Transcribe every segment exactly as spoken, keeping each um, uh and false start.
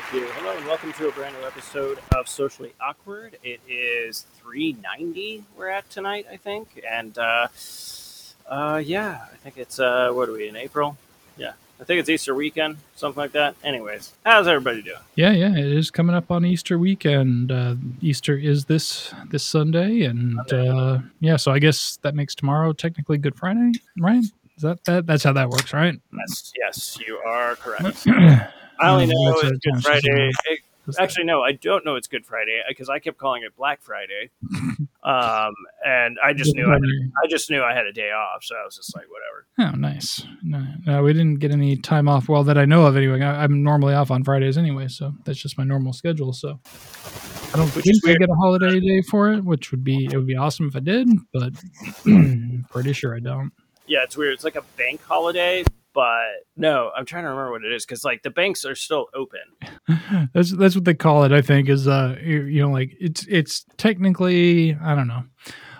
Thank you. Hello and welcome to a brand new episode of Socially Awkward. It is three ninety we're at tonight, I think. And, uh, uh, yeah, I think it's, uh, what are we, in April? Yeah, I think it's Easter weekend, something like that. Anyways, how's everybody doing? Yeah, yeah, it is coming up on Easter weekend. Uh, Easter is this this Sunday. And, uh, yeah, so I guess that makes tomorrow technically Good Friday, right? Is that, that that's how that works, right? Yes, yes, you are correct. I only know it's Good conscious. Friday. It, actually, no, I don't know it's Good Friday because I kept calling it Black Friday, um, and I just knew I, I just knew I had a day off, so I was just like, whatever. Oh, nice. No, no, we didn't get any time off. Well, that I know of anyway. I, I'm normally off on Fridays anyway, so that's just my normal schedule. So I don't think I get a holiday day for it, which would be it would be awesome if I did, but pretty sure I don't. Yeah, it's weird. It's like a bank holiday. But no, I'm trying to remember what it is because like the banks are still open. that's that's what they call it, I think. Is uh, you, you know, like it's it's technically I don't know.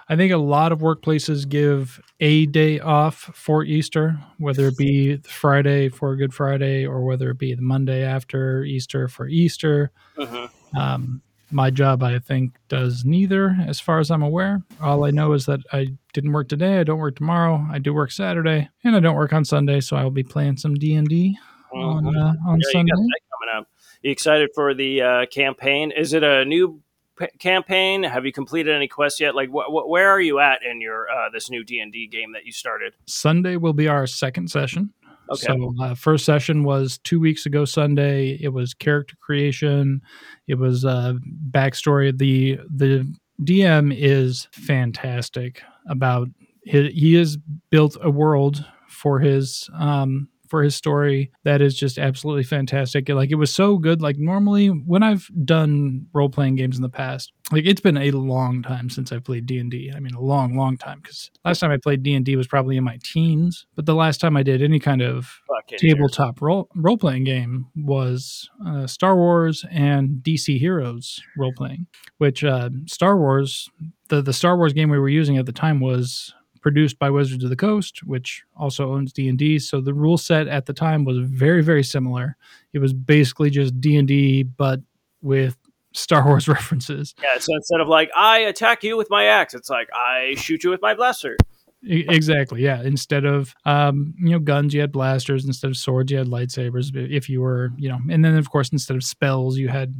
I think a lot of workplaces give a day off for Easter, whether it be Friday for Good Friday or whether it be the Monday after Easter for Easter. Uh-huh. Um, my job, I think, does neither, as far as I'm aware. All I know is that I didn't work today. I don't work tomorrow. I do work Saturday, and I don't work on Sunday, so I will be playing some D and D mm-hmm. on uh, on yeah, Sunday. You got that coming up. You excited for the uh, campaign? Is it a new p- campaign? Have you completed any quests yet? Like, wh- wh- where are you at in your uh, this new D and D game that you started? Sunday will be our second session. Okay. So uh, first session was two weeks ago Sunday. It was character creation. It was uh, backstory. The the D M is fantastic about his, he has built a world for his um for his story that is just absolutely fantastic. Like it was so good. Like normally when I've done role playing games in the past, like it's been a long time since I've played D and D. I mean, a long, long time. Because last time I played D and D was probably in my teens. But the last time I did any kind of Fucking tabletop role role playing game was uh, Star Wars and D C Heroes role playing. Which uh, Star Wars, the the Star Wars game we were using at the time was produced by Wizards of the Coast, which also owns D and D. So the rule set at the time was very, very similar. It was basically just D and D, but with Star Wars references. Yeah, so instead of like, I attack you with my axe, it's like, I shoot you with my blaster. Exactly, yeah. Instead of, um, you know, guns, you had blasters. Instead of swords, you had lightsabers. If you were, you know, and then, of course, instead of spells, you had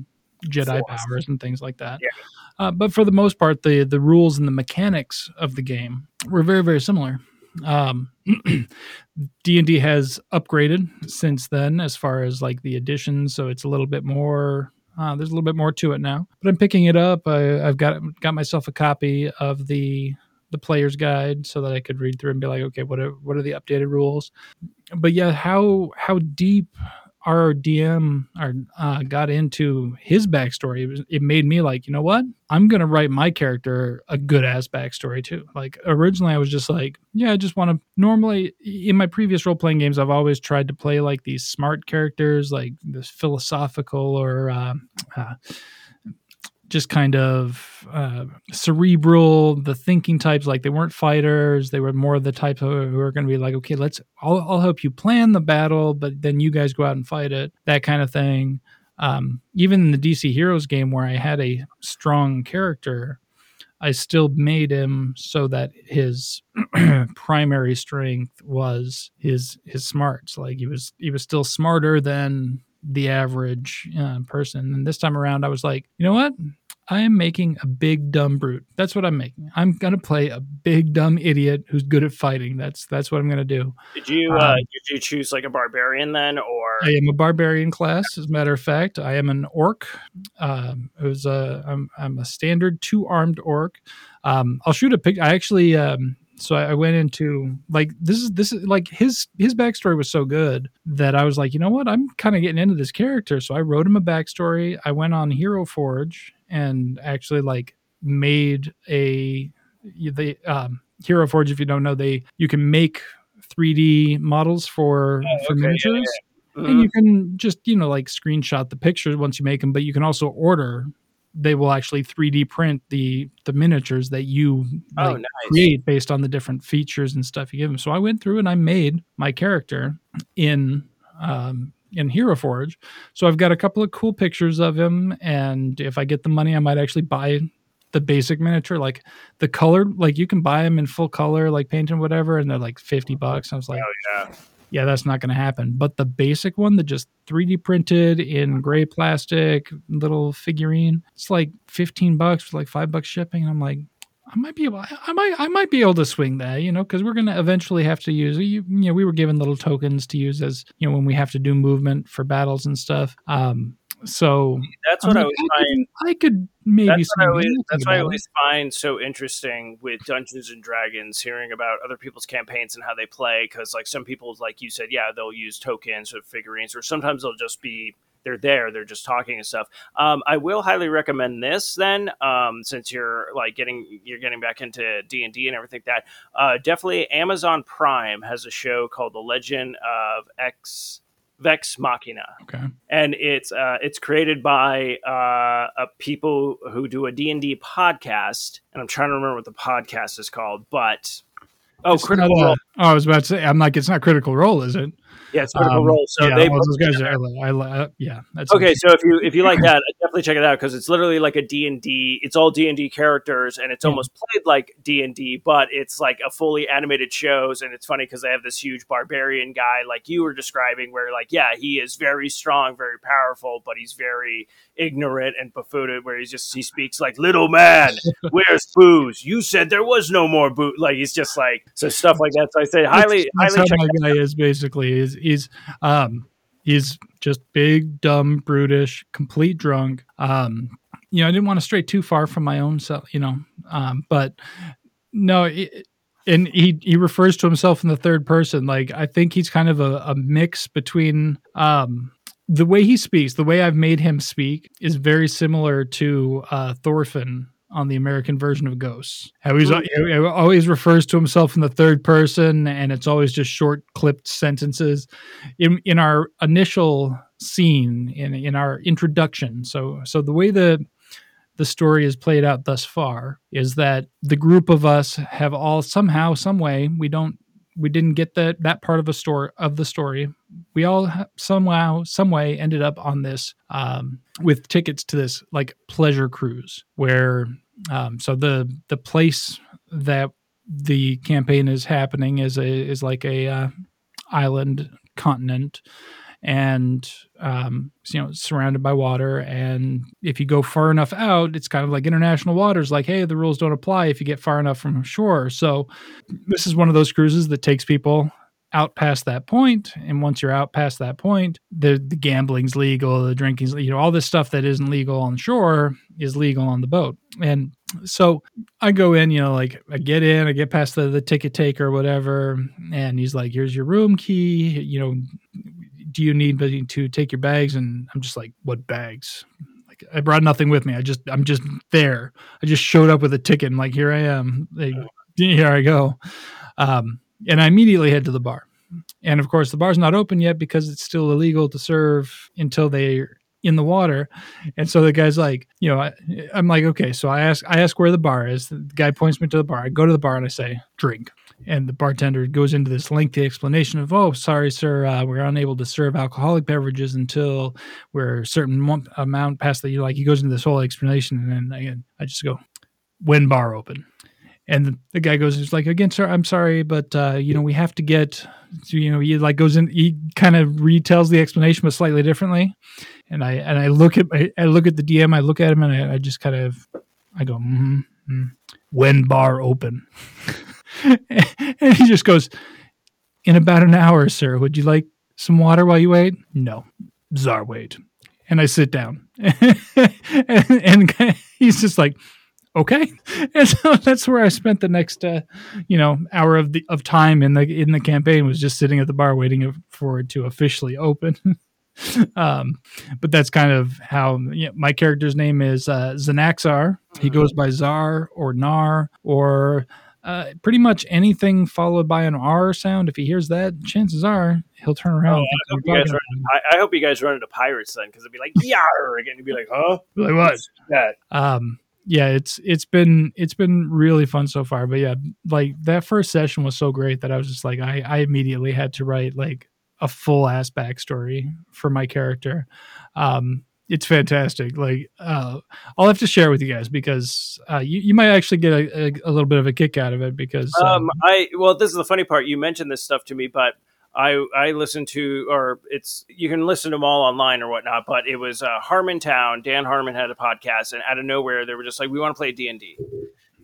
Jedi Force. Powers and things like that. Yeah. Uh, but for the most part, the the rules and the mechanics of the game were very, very similar. Um, D and D has upgraded since then as far as like the additions, so it's a little bit more... Uh, there's a little bit more to it now, but I'm picking it up. I, I've got got myself a copy of the the player's guide so that I could read through and be like, okay, what are, what are the updated rules? But yeah, how how deep our D M our, uh, got into his backstory, it, was, it made me like, you know what? I'm going to write my character a good-ass backstory too. Like originally I was just like, yeah, I just want to normally in my previous role-playing games, I've always tried to play like these smart characters, like this philosophical or uh, uh, just kind of uh, cerebral, the thinking types, like they weren't fighters. They were more the type who are going to be like, okay, let's, I'll, I'll help you plan the battle, but then you guys go out and fight it, that kind of thing. Um, even in the D C Heroes game where I had a strong character, I still made him so that his primary strength was his, his smarts. Like he was, he was still smarter than the average uh, person. And this time around, I was like, you know what? I am making a big dumb brute. That's what I'm making. I'm gonna play a big dumb idiot who's good at fighting. That's that's what I'm gonna do. Did you um, uh, did you choose like a barbarian then, or I am a barbarian class. As a matter of fact, I am an orc. Um, it was a I'm I'm a standard two armed orc. Um, I'll shoot a pic. I actually um, so I, I went into like this is this is like his his backstory was so good that I was like, you know what, I'm kind of getting into this character. So I wrote him a backstory. I went on Hero Forge and actually like made a the um Hero Forge, if you don't know, they you can make three D models for oh, for okay, miniatures yeah, yeah. Mm-hmm. And you can just, you know, like screenshot the pictures once you make them, but you can also order, they will actually three D print the the miniatures that you like, oh, nice. create based on the different features and stuff you give them. So I went through and I made my character in um in Hero Forge. So I've got a couple of cool pictures of him, and if I get the money, I might actually buy the basic miniature, like the colored, like you can buy them in full color, like paint and whatever, and they're like fifty bucks. I was like, oh, yeah. yeah, that's not going to happen. But the basic one that just three D printed in gray plastic, little figurine, it's like fifteen bucks for like five bucks shipping. And I'm like, I might be able, I might, I might be able to swing that, you know, because we're going to eventually have to use, you, you know, we were given little tokens to use as, you know, when we have to do movement for battles and stuff. Um, so that's what I, was like, I, find, could, I could maybe. That's what I always, that's what I always find so interesting with Dungeons and Dragons, hearing about other people's campaigns and how they play. Because like some people, like you said, yeah, they'll use tokens or figurines, or sometimes they'll just be. They're there. They're just talking and stuff. Um, I will highly recommend this then, um, since you're like getting you're getting back into D and D and everything like that. Uh, definitely, Amazon Prime has a show called The Legend of X Vox Machina, okay, and it's uh, it's created by uh, a people who do a D and D podcast, and I'm trying to remember what the podcast is called, but. Oh, it's Critical Role. Oh, I was about to say, I'm like, it's not Critical Role, is it? Yeah, it's Critical um, Role. So yeah, they well, those guys are, I, I, I, yeah. That's okay, so if you if you like that, definitely check it out, because it's literally like a D and D. It's all D and D characters, and it's yeah. almost played like D and D, but it's like a fully animated shows, and it's funny because they have this huge barbarian guy like you were describing, where like, yeah, he is very strong, very powerful, but he's very ignorant and befuddled, where he's just, he speaks like, little man, where's booze? You said there was no more booze. Like, he's just like, so stuff like that. So I say highly, that's, highly. That's how my guy is basically. Is is um is just big, dumb, brutish, complete drunk. Um, you know, I didn't want to stray too far from my own self. You know, um, but no, it, and he he refers to himself in the third person. Like I think he's kind of a, a mix between um the way he speaks, the way I've made him speak is very similar to uh, Thorfinn. On the American version of Ghosts. How he's, he always refers to himself in the third person, and it's always just short clipped sentences. In in our initial scene, in in our introduction, so so the way the the story is played out thus far is that the group of us have all somehow, some way, we don't we didn't get that that part of a story of the story. We all somehow, some way ended up on this um, with tickets to this like pleasure cruise where, um, so the, the place that the campaign is happening is a, is like a uh, island continent and um, you know, surrounded by water. And if you go far enough out, it's kind of like international waters, like, hey, the rules don't apply if you get far enough from shore. So this is one of those cruises that takes people out past that point, and once you're out past that point, the, the gambling's legal, the drinking's, you know, all this stuff that isn't legal on shore is legal on the boat. And so I go in, you know, like I get in, I get past the, the ticket taker or whatever, and he's like, here's your room key, you know, do you need me to take your bags? And I'm just like, what bags? Like I brought nothing with me. I just, I'm just there. I just showed up with a ticket and like, here I am. Like, here I go. Um, And I immediately head to the bar. And of course, the bar's not open yet because it's still illegal to serve until they're in the water. And so the guy's like, you know, I, I'm like, okay. So I ask, I ask where the bar is. The guy points me to the bar. I go to the bar and I say, drink. And the bartender goes into this lengthy explanation of, oh, sorry, sir, uh, we're unable to serve alcoholic beverages until we're a certain amount past the, you know, like he goes into this whole explanation. And then I, I just go, when bar open? And the guy goes, he's like, again, sir, I'm sorry, but, uh, you know, we have to get, you know, he like goes in, he kind of retells the explanation, but slightly differently. And I, and I look at, I, I look at the D M, I look at him and I, I just kind of, I go, mm-hmm, mm-hmm. When bar open? And he just goes, in about an hour, sir, would you like some water while you wait? No, czar wait. And I sit down and, and he's just like, okay. And so that's where I spent the next, uh, you know, hour of the, of time in the, in the campaign was just sitting at the bar waiting for it to officially open. um, but that's kind of how you know, my character's name is, uh, Zanaxar. He goes by Czar or Nar or, uh, pretty much anything followed by an R sound. If he hears that, chances are he'll turn around. Oh, I, hope run, I, I hope you guys run into pirates then. Cause it'd be like, yar again. You'd be like, huh? Like what? That. Um, Yeah, it's it's been it's been really fun so far. But yeah, like that first session was so great that I was just like, I, I immediately had to write like a full ass backstory for my character. Um, it's fantastic. Like uh, I'll have to share with you guys because uh, you you might actually get a, a, a little bit of a kick out of it because um, um, I well this is the funny part. You mentioned this stuff to me, but I I listened to or it's you can listen to them all online or whatnot, but it was uh, Harmontown. Dan Harmon had a podcast, and out of nowhere they were just like, we want to play D and D.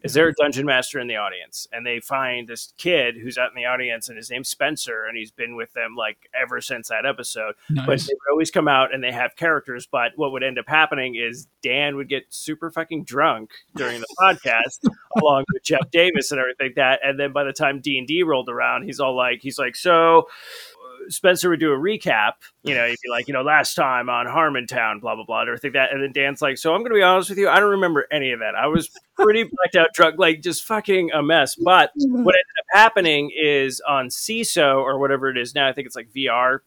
Is there a dungeon master in the audience? And they find this kid who's out in the audience, and his name's Spencer, and he's been with them like ever since that episode. Nice. But they would always come out and they have characters. But what would end up happening is Dan would get super fucking drunk during the podcast, along with Jeff Davis and everything like that. And then by the time D and D rolled around, he's all like, he's like, so Spencer would do a recap, you know, he'd be like, you know, last time on Harmontown, blah, blah, blah, and everything that. And then Dan's like, so I'm going to be honest with you. I don't remember any of that. I was pretty blacked out drunk, like just fucking a mess. But what ended up happening is on C I S O or whatever it is now, I think it's like V R,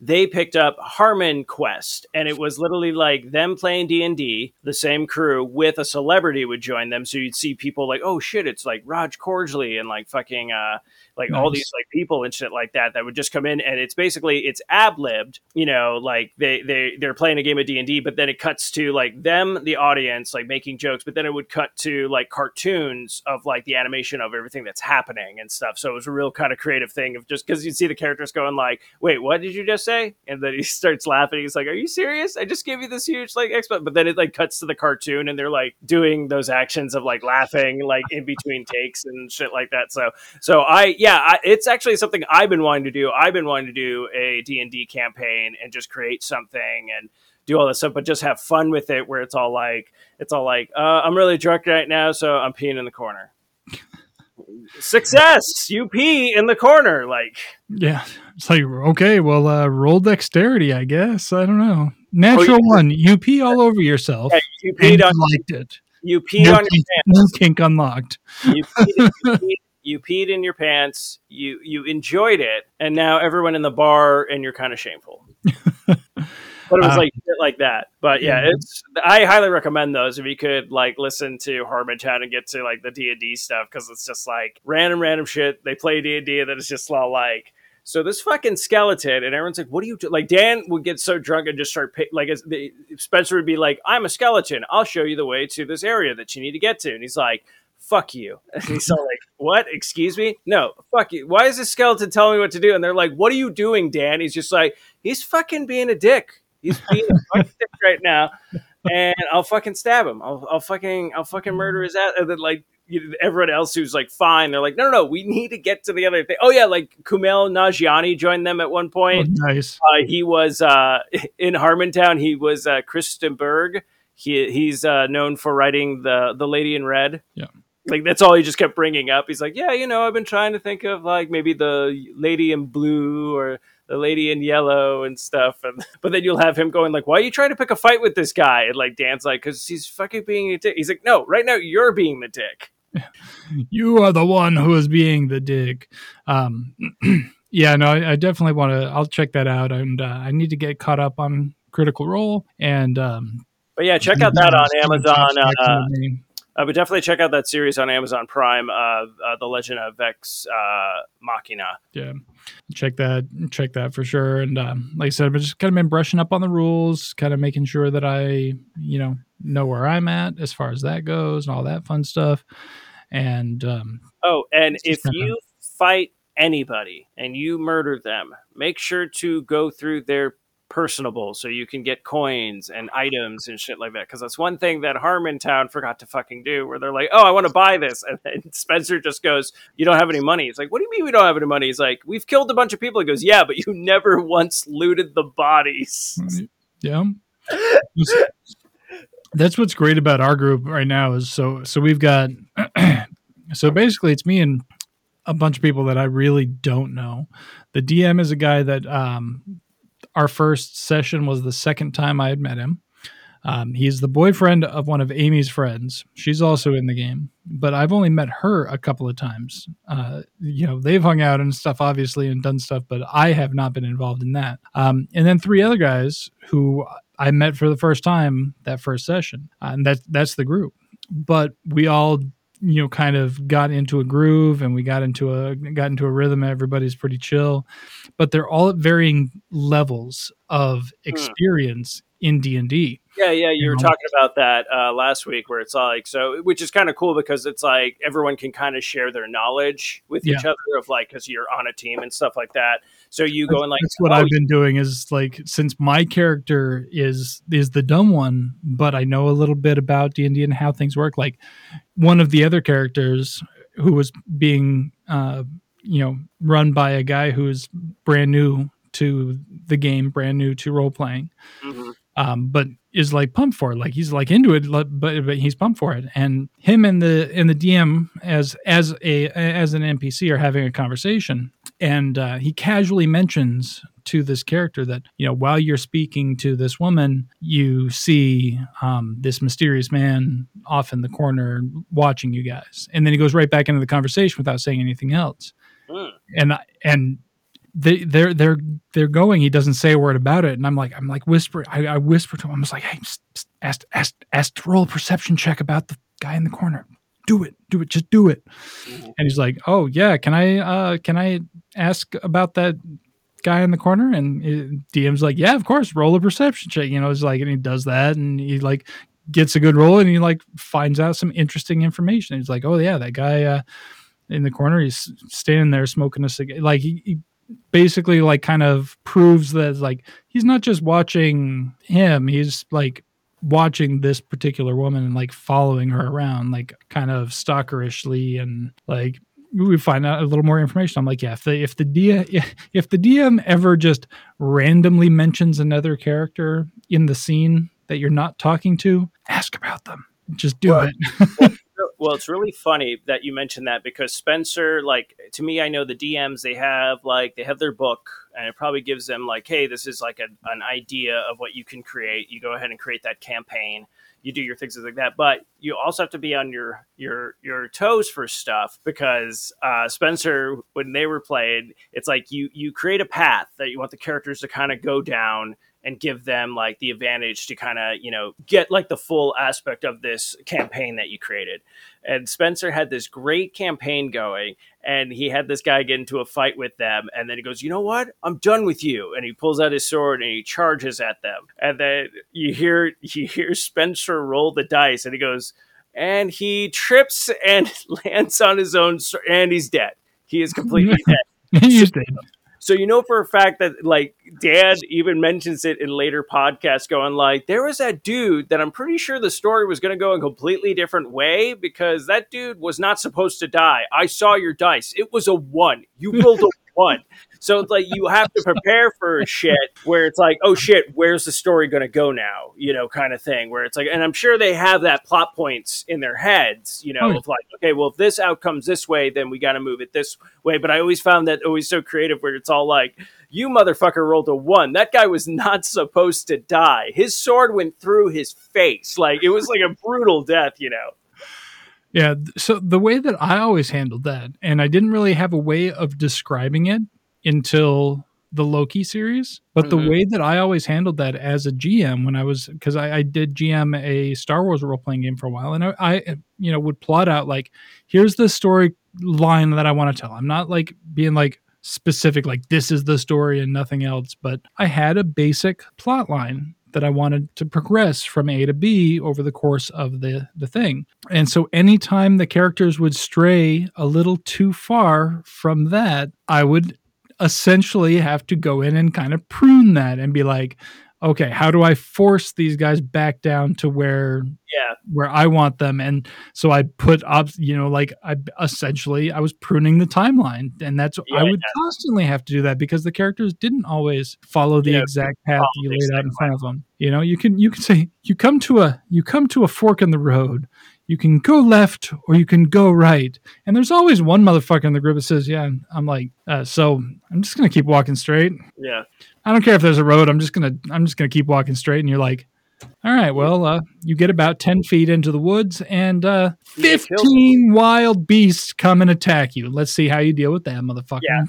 they picked up Harmon Quest, and it was literally like them playing D and D, the same crew with a celebrity would join them. So you'd see people like, oh shit, it's like Raj Corsley and like fucking uh, like nice. All these like people and shit like that that would just come in, and it's basically it's ad-libbed, you know, like they they they're playing a game of D and D, but then it cuts to like them, the audience, like making jokes, but then it would cut to like cartoons of like the animation of everything that's happening and stuff. So it was a real kind of creative thing of just because you'd see the characters going like, wait, what did you just say? And then he starts laughing. He's like, are you serious? I just gave you this huge like expo. But then it like cuts to the cartoon and they're like doing those actions of like laughing like in between takes and shit like that. So so I yeah, I, it's actually something I've been wanting to do. I've been wanting to do a D and D campaign and just create something and do all this stuff, but just have fun with it where it's all like it's all like uh, I'm really drunk right now, so I'm peeing in the corner. Success, you pee in the corner, like yeah. It's like okay, well, uh, roll dexterity, I guess. I don't know. Natural oh, yeah. one, you pee all over yourself. Yeah, you peed on liked it. You peed no on kink, your pants. No kink unlocked. You peed, you, peed, you peed in your pants. You you enjoyed it, and now everyone in the bar and you're kind of shameful. But it was like um, like that. But yeah, it's I highly recommend those if you could like listen to Harmontown and get to like the D and D stuff because it's just like random, random shit. They play D and D and then it's just all like, so this fucking skeleton and everyone's like, what do you do? Like Dan would get so drunk and just start pay- like the, Spencer would be like, I'm a skeleton. I'll show you the way to this area that you need to get to. And he's like, fuck you. And he's all like, what? Excuse me? No, fuck you. Why is this skeleton telling me what to do? And they're like, what are you doing, Dan? He's just like, he's fucking being a dick. He's being a fucking dick right now, and I'll fucking stab him. I'll, I'll fucking, I'll fucking murder his ass. And then like you, everyone else who's like fine, they're like, no, no, no, we need to get to the other thing. Oh yeah, like Kumail Nanjiani joined them at one point. Oh, nice. Uh, he was uh, in Harmontown. He was uh, Kristen Berg. He he's uh, known for writing the the Lady in Red. Yeah. Like that's all he just kept bringing up. He's like, yeah, you know, I've been trying to think of like maybe the Lady in Blue or the Lady in Yellow and stuff. And, but then you'll have him going like, why are you trying to pick a fight with this guy? And like Dan's like, because he's fucking being a dick. He's like, no, right now you're being the dick. You are the one who is being the dick. Um, yeah, no, I, I definitely want to. I'll check that out. And uh, I need to get caught up on Critical Role. And um, but yeah, check out that on Amazon. Uh, Uh, but definitely check out that series on Amazon Prime, uh, uh, The Legend of Vox uh, Machina. Yeah, check that, check that for sure. And um, like I said, I've just kind of been brushing up on the rules, kind of making sure that I, you know, know where I'm at as far as that goes and all that fun stuff. And um, oh, and if kinda... you fight anybody and you murder them, make sure to go through their personable so you can get coins and items and shit like that, because that's one thing that Harmontown forgot to fucking do, where they're like, oh, I want to buy this, and then Spencer just goes, you don't have any money. It's like, what do you mean we don't have any money? He's like, we've killed a bunch of people. He goes, yeah, but you never once looted the bodies. Yeah. That's what's great about our group right now is so so we've got so basically it's me and a bunch of people that I really don't know. The D M is a guy that um our first session was the second time I had met him. Um, he's the boyfriend of one of Amy's friends. She's also in the game, but I've only met her a couple of times. Uh, you know, they've hung out and stuff, obviously, and done stuff, but I have not been involved in that. Um, and then three other guys who I met for the first time that first session. Uh, and that, that's the group. But we all, you know, kind of got into a groove and we got into a, got into a rhythm. Everybody's pretty chill, but they're all at varying levels of experience mm. in D and D. Yeah. Yeah. You, you were know? talking about that uh, last week, where it's like, so, which is kind of cool because it's like everyone can kind of share their knowledge with yeah. each other of like, cause you're on a team and stuff like that. So you that's, go and like, that's what oh, I've been doing is like, since my character is, is the dumb one, but I know a little bit about D and D and how things work. Like, one of the other characters who was being, uh, you know, run by a guy who's brand new to the game, brand new to role playing, mm-hmm. um, but is like pumped for it. Like he's like into it, but but he's pumped for it. And him and the and the D M as as a as an N P C are having a conversation, and uh, he casually mentions to this character that, you know, while you're speaking to this woman, you see um, this mysterious man off in the corner watching you guys. And then he goes right back into the conversation without saying anything else. Mm. And and they they're they're they're going. He doesn't say a word about it. And I'm like I'm like whispering. I, I whisper to him. I'm just like, hey, ask ask ask to roll a perception check about the guy in the corner. Do it, do it, just do it. Ooh. And he's like, oh yeah, can I uh, can I ask about that guy in the corner? And D M's like, yeah, of course, roll a perception check, you know. It's like, and he does that, and he like gets a good roll, and he like finds out some interesting information. He's like, oh yeah, that guy uh in the corner, he's standing there smoking a cigarette. Like he, he basically like kind of proves that like he's not just watching him, he's like watching this particular woman and like following her around, like kind of stalkerishly. And like we find out a little more information. I'm like, yeah, if the, if the D M, if the D M ever just randomly mentions another character in the scene that you're not talking to, ask about them. Just do well, it. well, well, it's really funny that you mentioned that, because Spencer, like to me, I know the D Ms, they have like, they have their book, and it probably gives them like, hey, this is like a, an idea of what you can create. You go ahead and create that campaign. You do your things like that, but you also have to be on your your your toes for stuff, because uh, Spencer, when they were playing, it's like you you create a path that you want the characters to kind of go down and give them like the advantage to kind of, you know, get like the full aspect of this campaign that you created. And Spencer had this great campaign going, and he had this guy get into a fight with them, and then he goes, you know what? I'm done with you. And he pulls out his sword and he charges at them. And then you hear you hear Spencer roll the dice, and he goes, and he trips and lands on his own, and he's dead. He is completely dead. He's dead. So you know for a fact that like Dan even mentions it in later podcasts, going like, there was that dude that I'm pretty sure the story was going to go a completely different way, because that dude was not supposed to die. I saw your dice. It was a one. You rolled a one. So it's like you have to prepare for shit where it's like, oh shit, where's the story going to go now? You know, kind of thing, where it's like, and I'm sure they have that plot points in their heads, you know, oh, of like, okay, well, if this outcome's this way, then we got to move it this way. But I always found that always so creative, where it's all like, you motherfucker rolled a one. That guy was not supposed to die. His sword went through his face. Like it was like a brutal death, you know? Yeah. So the way that I always handled that, and I didn't really have a way of describing it until the Loki series. But mm-hmm. the way that I always handled that as a G M, when I was, because I, I did G M a Star Wars role-playing game for a while, and I, I, you know, would plot out like, here's the story line that I want to tell. I'm not like being like specific, like this is the story and nothing else, but I had a basic plot line that I wanted to progress from A to B over the course of the, the thing. And so anytime the characters would stray a little too far from that, I would essentially have to go in and kind of prune that and be like, okay, how do I force these guys back down to where, yeah, where I want them? And so I put up, you know, like I essentially I was pruning the timeline, and that's yeah, I would yeah. constantly have to do that because the characters didn't always follow the yeah, exact path you laid out in way. front of them. You know, you can you can say you come to a you come to a fork in the road. You can go left or you can go right. And there's always one motherfucker in the group that says, yeah, I'm like, uh, so I'm just going to keep walking straight. Yeah. I don't care if there's a road. I'm just going to, I'm just going to keep walking straight. And you're like, all right, well, uh, you get about ten feet into the woods and uh, fifteen wild beasts come and attack you. Let's see how you deal with that motherfucker. Yeah.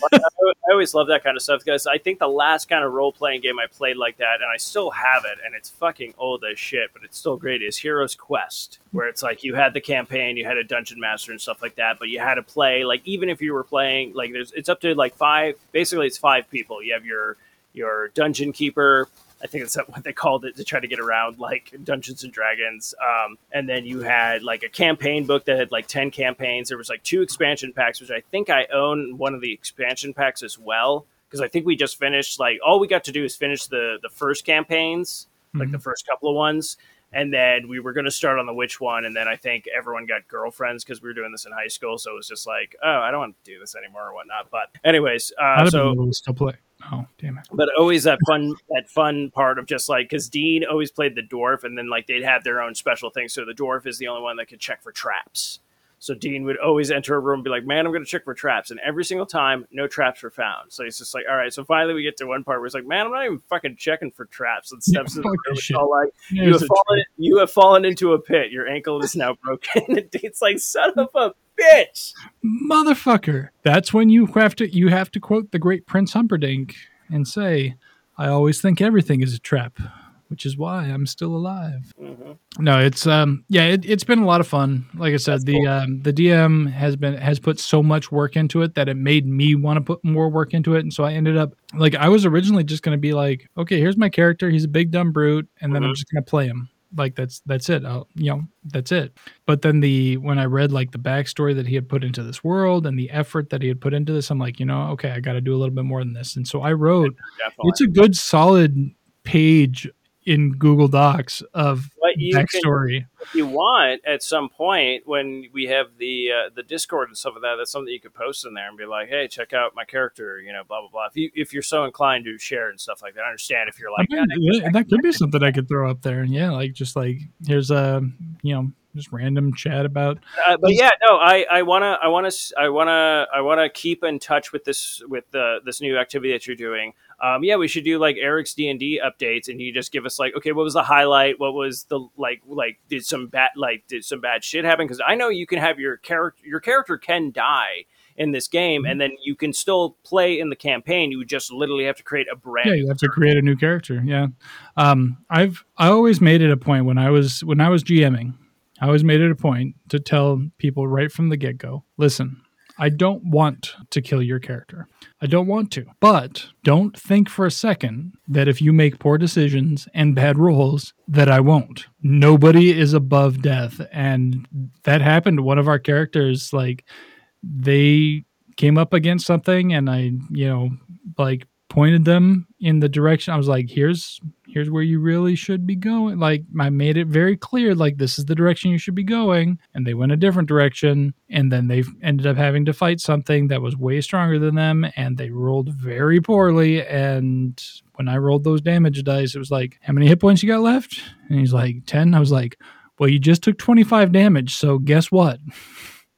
I always love that kind of stuff because I think the last kind of role-playing game I played like that, and I still have it, and it's fucking old as shit, but it's still great, is Hero's Quest, where it's like you had the campaign, you had a dungeon master and stuff like that, but you had to play, like, even if you were playing, like, there's it's up to, like, five, basically it's five people. You have your your dungeon keeper, I think that's what they called it to try to get around like Dungeons and Dragons. Um, and then you had like a campaign book that had like ten campaigns. There was like two expansion packs, which I think I own one of the expansion packs as well. Cause I think we just finished, like, all we got to do is finish the, the first campaigns, mm-hmm. like the first couple of ones. And then we were going to start on the witch one. And then I think everyone got girlfriends because we were doing this in high school. So it was just like, oh, I don't want to do this anymore or whatnot. But anyways, uh, so been still play. Oh, damn it. But always that fun, that fun part of just like, because Dean always played the dwarf and then like they'd have their own special thing. So the dwarf is the only one that could check for traps. So Dean would always enter a room and be like, man, I'm going to check for traps. And every single time, no traps were found. So he's just like, all right. So finally we get to one part where he's like, man, I'm not even fucking checking for traps. And steps yeah, in the room. It's all like, yeah, you, have fallen, you have fallen into a pit. Your ankle is now broken. And Dean's like, son of a bitch. Motherfucker. That's when you have to, you have to quote the great Prince Humperdinck and say, I always think everything is a trap, which is why I'm still alive. Mm-hmm. No, it's um, yeah, it, it's been a lot of fun. Like I said, That's the cool. um, the D M has been has put so much work into it that it made me want to put more work into it, and so I ended up like I was originally just going to be like, okay, here's my character, he's a big dumb brute, and mm-hmm. then I'm just going to play him. Like that's that's it. I'll, you know, that's it. But then the when I read like the backstory that he had put into this world and the effort that he had put into this, I'm like, you know, okay, I got to do a little bit more than this. And so I wrote. Definitely. It's a good solid page in Google Docs of you backstory. Can, if you want, at some point when we have the uh, the Discord and stuff like that, that's something you could post in there and be like, hey, check out my character, you know, blah blah blah. If you if you're so inclined to share and stuff like that, I understand if you're like I mean, yeah, that, I, that could I, be something I could throw up there, and yeah, like just like here's a you know just random chat about. Uh, but yeah, no, I I wanna I wanna I wanna I wanna keep in touch with this with the this new activity that you're doing. Um, yeah, we should do like Eric's D and D updates, and you just give us like, okay, what was the highlight? What was the like, like did some bad like did some bad shit happen? Because I know you can have your character, your character can die in this game, and then you can still play in the campaign. You would just literally have to create a brand. Yeah, you have to create a new character. Yeah, um, I've I always made it a point when I was when I was GMing, I always made it a point to tell people right from the get go, listen. I don't want to kill your character. I don't want to. But don't think for a second that if you make poor decisions and bad rolls, that I won't. Nobody is above death. And that happened to one of our characters. Like, they came up against something and I, you know, like pointed them in the direction. I was like, here's here's where you really should be going. Like, I made it very clear, like, this is the direction you should be going. And they went a different direction. And then they ended up having to fight something that was way stronger than them. And they rolled very poorly. And when I rolled those damage dice, it was like, how many hit points you got left? And he's like, ten. I was like, well, you just took twenty-five damage. So guess what?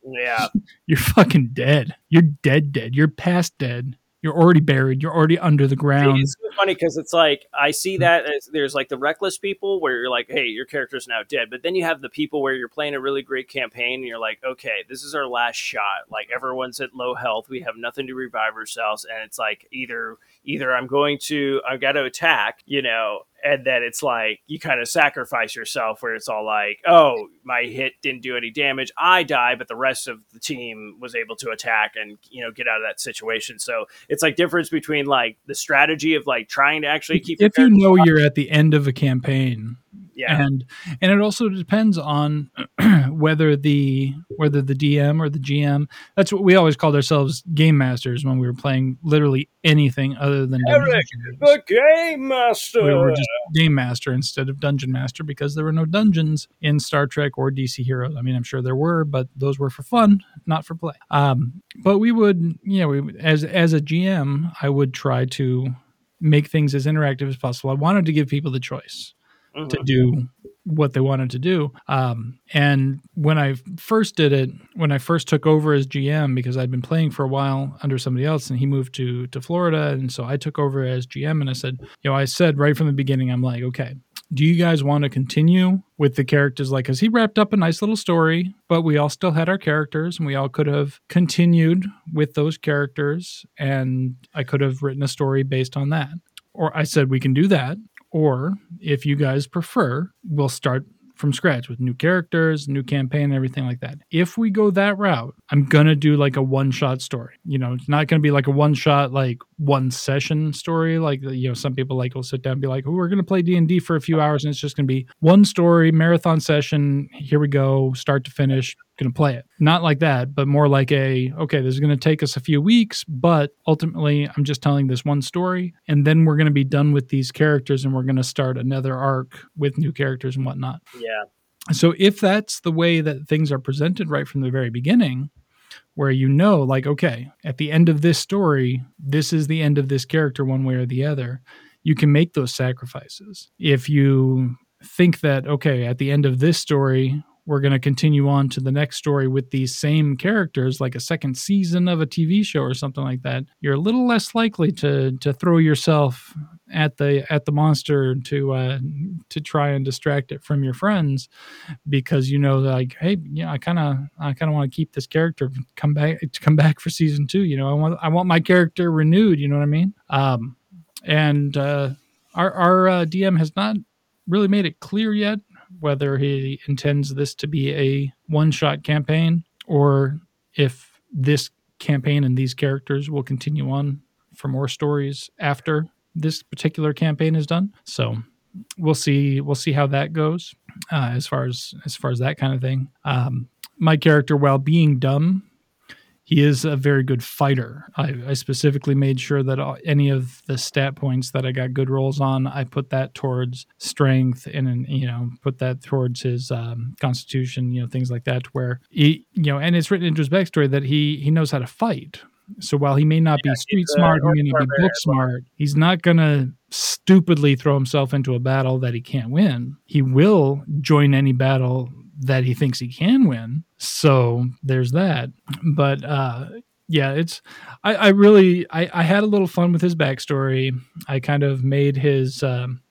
Yeah. You're fucking dead. You're dead, dead. You're past dead. You're already buried. You're already under the ground. See, it's so funny because it's like I see that as, there's like the reckless people where you're like, hey, your character's now dead. But then you have the people where you're playing a really great campaign and you're like, okay, this is our last shot. Like everyone's at low health. We have nothing to revive ourselves. And it's like either either I'm going to I've got to attack, you know, and then it's like you kind of sacrifice yourself where it's all like, oh, my hit didn't do any damage. I die, but the rest of the team was able to attack and, you know, get out of that situation. So it's like difference between like the strategy of like trying to actually keep. If you know you're at the end of a campaign. Yeah. And, and it also depends on whether the, whether the D M or the G M, that's what we always called ourselves, game masters, when we were playing literally anything other than Eric, the game master. We were just game master instead of dungeon master because there were no dungeons in Star Trek or D C Heroes. I mean, I'm sure there were, but those were for fun, not for play. Um, but we would, you know, we, as, as a G M, I would try to make things as interactive as possible. I wanted to give people the choice to do what they wanted to do. Um, and when I first did it, when I first took over as G M, because I'd been playing for a while under somebody else and he moved to, to Florida. And so I took over as G M and I said, you know, I said right from the beginning, I'm like, okay, do you guys want to continue with the characters? Like, because he wrapped up a nice little story, but we all still had our characters and we all could have continued with those characters. And I could have written a story based on that. Or I said, we can do that. Or if you guys prefer, we'll start from scratch with new characters, new campaign, and everything like that. If we go that route, I'm going to do like a one-shot story. You know, it's not going to be like a one-shot, like one session story. Like, you know, some people like will sit down and be like, oh, we're going to play D and D for a few hours and it's just going to be one story, marathon session. Here we go, start to finish, going to play it. Not like that, but more like a, okay, this is going to take us a few weeks, but ultimately I'm just telling this one story and then we're going to be done with these characters and we're going to start another arc with new characters and whatnot. Yeah. So if that's the way that things are presented right from the very beginning, where you know, like, okay, at the end of this story, this is the end of this character one way or the other, you can make those sacrifices. If you think that, okay, at the end of this story, we're going to continue on to the next story with these same characters, like a second season of a T V show or something like that, you're a little less likely to to throw yourself at the at the monster to uh, to try and distract it from your friends, because you know, like, hey, you know, I kind of I kind of want to keep this character come back to come back for season two. You know, I want I want my character renewed. You know what I mean? Um, and uh, our our uh, D M has not really made it clear yet whether he intends this to be a one-shot campaign or if this campaign and these characters will continue on for more stories after this particular campaign is done. So we'll see. We'll see how that goes uh, as far as as far as that kind of thing. Um, my character, while being dumb, he is a very good fighter. I, I specifically made sure that all, any of the stat points that I got good rolls on, I put that towards strength and, and you know, put that towards his um, constitution, you know, things like that, where he, you know, and it's written into his backstory that he he knows how to fight. So while he may not yeah, be street smart, he may not be book smart, he's not going to stupidly throw himself into a battle that he can't win. He will join any battle that he thinks he can win. So there's that. But uh, yeah, it's, I, I really, I, I had a little fun with his backstory. I kind of made his, um,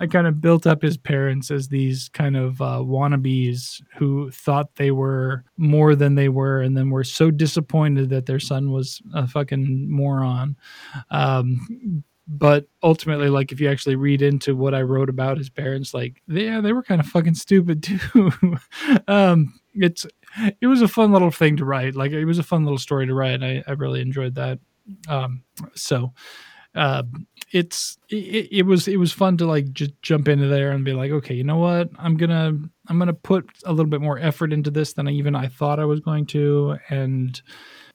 I kind of built up his parents as these kind of uh, wannabes who thought they were more than they were and then were so disappointed that their son was a fucking moron. Um, But ultimately, like, if you actually read into what I wrote about his parents, like, yeah, they were kind of fucking stupid too. um, it's it was a fun little thing to write. Like, it was a fun little story to write. I, I really enjoyed that. Um, so uh, it's it, it was it was fun to like just jump into there and be like, okay, you know what? I'm gonna I'm gonna put a little bit more effort into this than I even I thought I was going to, and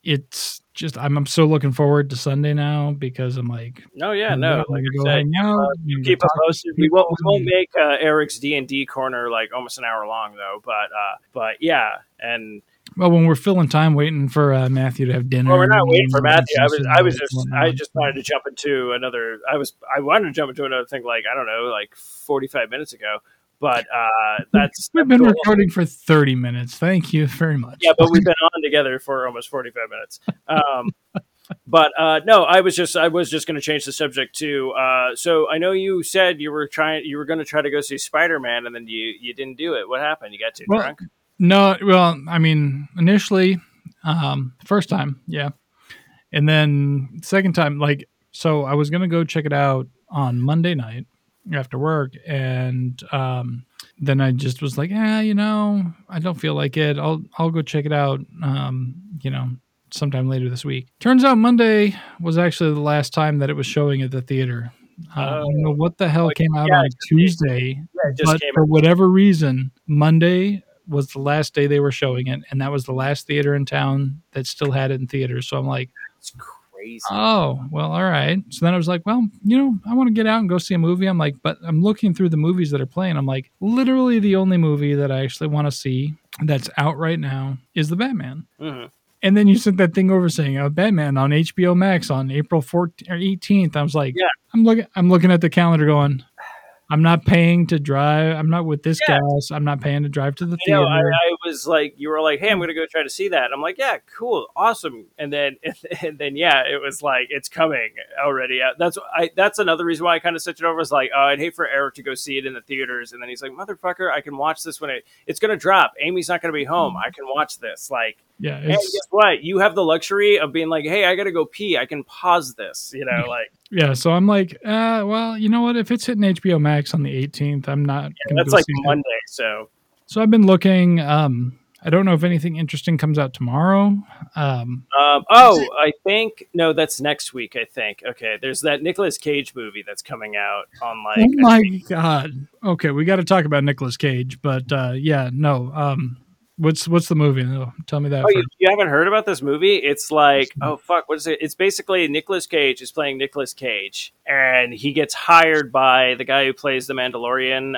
it's just I'm, I'm so looking forward to Sunday now because I'm like, no, yeah, no, like I said, uh, you keep us posted. We won't, we won't make uh, Eric's D and D corner like almost an hour long though, but uh, but yeah, and well, when we're filling time waiting for uh, Matthew to have dinner, well, we're not waiting for Matthew. I was, I was just, I just wanted to jump into another. I was, I wanted to jump into another thing like I don't know, like forty-five minutes ago. But uh, that's we've been cool. Recording for thirty minutes. Thank you very much. Yeah, but we've been on together for almost forty-five minutes. Um, but uh, no, I was just I was just going to change the subject too. Uh, so I know you said you were trying you were going to try to go see Spider-Man, and then you you didn't do it. What happened? You got too well, drunk? No, well, I mean, initially, um, first time, yeah, and then second time, like, so I was going to go check it out on Monday night. after work. And um, then I just was like, eh, you know, I don't feel like it. I'll I'll go check it out, um, you know, sometime later this week. Turns out Monday was actually the last time that it was showing at the theater. Uh, I don't know what the hell like, came out yeah, on Tuesday, yeah, just but for out. whatever reason, Monday was the last day they were showing it, and that was the last theater in town that still had it in theaters. So I'm like, that's crazy. Oh, well, all right. So then I was like, well, you know, I want to get out and go see a movie. I'm like, but I'm looking through the movies that are playing. I'm like, literally the only movie that I actually want to see that's out right now is The Batman. Mm-hmm. And then you sent that thing over saying, "Oh, Batman on H B O Max on April fourteenth or eighteenth." I was like, yeah. "I'm looking, I'm looking at the calendar, going, I'm not paying to drive. I'm not with this yeah. gas. I'm not paying to drive to the you theater." Know, I, I was like, "You were like, hey, I'm going to go try to see that." I'm like, "Yeah, cool, awesome." And then, and then, yeah, it was like it's coming already. That's I. That's another reason why I kind of switched it over. Was like, oh, I'd hate for Eric to go see it in the theaters, and then he's like, "Motherfucker, I can watch this when it it's going to drop. Amy's not going to be home. I can watch this." Like. Yeah, and guess what? You have the luxury of being like, hey, I got to go pee. I can pause this, you know, like. Yeah, so I'm like, uh, well, you know what? If it's hitting H B O Max on the eighteenth, I'm not. Yeah, that's like Monday, it. so. So I've been looking. Um, I don't know if anything interesting comes out tomorrow. Um, um, oh, I think. No, that's next week, I think. Okay, there's that Nicolas Cage movie that's coming out on like. Oh, my God. Okay, we got to talk about Nicolas Cage, but uh, yeah, no. Um, What's what's the movie? Oh, tell me that. Oh, you, you haven't heard about this movie? It's like, oh, fuck, what is it? It's basically Nicolas Cage is playing Nicolas Cage, and he gets hired by the guy who plays the Mandalorian.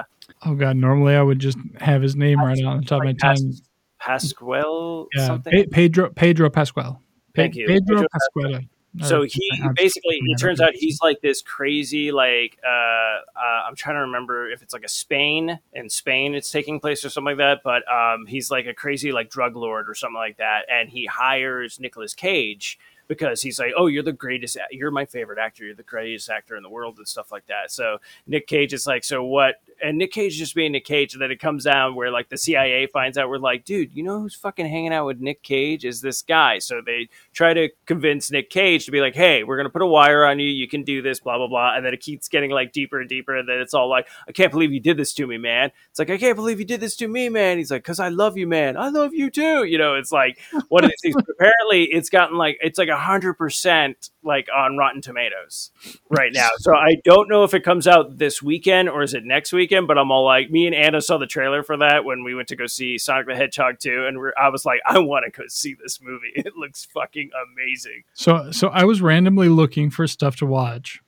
Uh, oh, God, normally I would just have his name Pas- right on the top like of my Pas- tongue. Pascual? Yeah. Something? Pe- Pedro Pedro Pascual. Pe- Thank you. Pedro, Pedro Pascual. Pascual. So he basically, it turns out he's like this crazy, like, uh, uh, I'm trying to remember if it's like a Spain in Spain, it's taking place or something like that. But um, he's like a crazy, like drug lord or something like that. And he hires Nicolas Cage because he's like, oh, you're the greatest. You're my favorite actor. You're the greatest actor in the world and stuff like that. So Nick Cage is like, so what? And Nick Cage just being Nick Cage. And then it comes down where like the C I A finds out. We're like, dude, you know who's fucking hanging out with Nick Cage is this guy. So they try to convince Nick Cage to be like, hey, we're going to put a wire on you. You can do this, blah, blah, blah. And then it keeps getting like deeper and deeper. And then it's all like, I can't believe you did this to me, man. It's like, I can't believe you did this to me, man. He's like, because I love you, man. I love you, too. You know, it's like one of these things. Apparently, it's gotten like it's like a hundred percent like on Rotten Tomatoes right now. So I don't know if it comes out this weekend or is it next weekend, but I'm all like, me and Anna saw the trailer for that when we went to go see Sonic the Hedgehog two. And we're, I was like, I want to go see this movie. It looks fucking amazing. So, so I was randomly looking for stuff to watch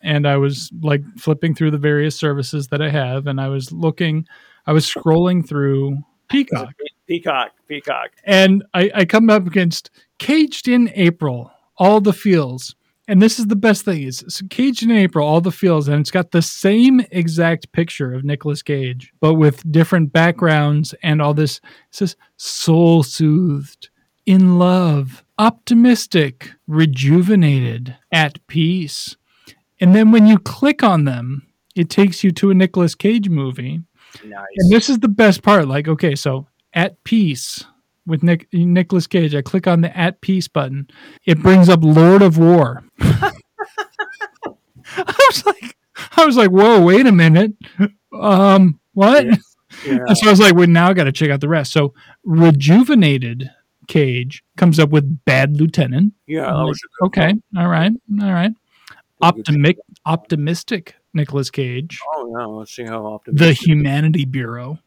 and I was like flipping through the various services that I have. And I was looking, I was scrolling through Peacock, Peacock, Peacock. And I, I come up against Caged in April, All the Feels. And this is the best thing is so Caged in April, All the Feels. And it's got the same exact picture of Nicolas Cage, but with different backgrounds and all this. It says soul soothed, in love, optimistic, rejuvenated, at peace. And then when you click on them, it takes you to a Nicolas Cage movie. Nice. And this is the best part. Like, okay, so at peace with Nick Nicolas Cage. I click on the at peace button. It brings up Lord of War. I was like, I was like, whoa, wait a minute. Um, what? Yeah. Yeah. So I was like, well, now I got to check out the rest. So rejuvenated Cage comes up with Bad Lieutenant. Yeah. Like, okay. All right. All right. Optimic, optimistic. Nicolas Cage. Oh no, let's see how optimistic. The Humanity Bureau.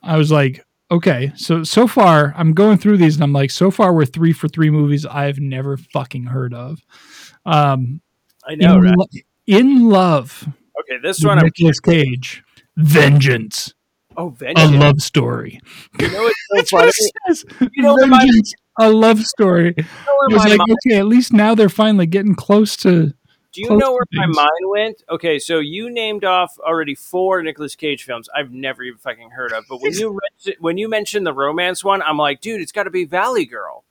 I was like, okay, so so far I'm going through these and I'm like, so far we're three for three movies I've never fucking heard of. Um, I know, in, right? Lo- in Love. Okay, this one. Nicolas Cage. Vengeance. Oh, Vengeance. A love story. You know it's so That's funny. What it says. You know, Vengeance, my- a love story. You know, I was like, mind- okay, at least now they're finally getting close to. Do you Close know where my mind went? Okay, so you named off already four Nicolas Cage films I've never even fucking heard of. But when you re- when you mentioned the romance one, I'm like, dude, it's got to be Valley Girl.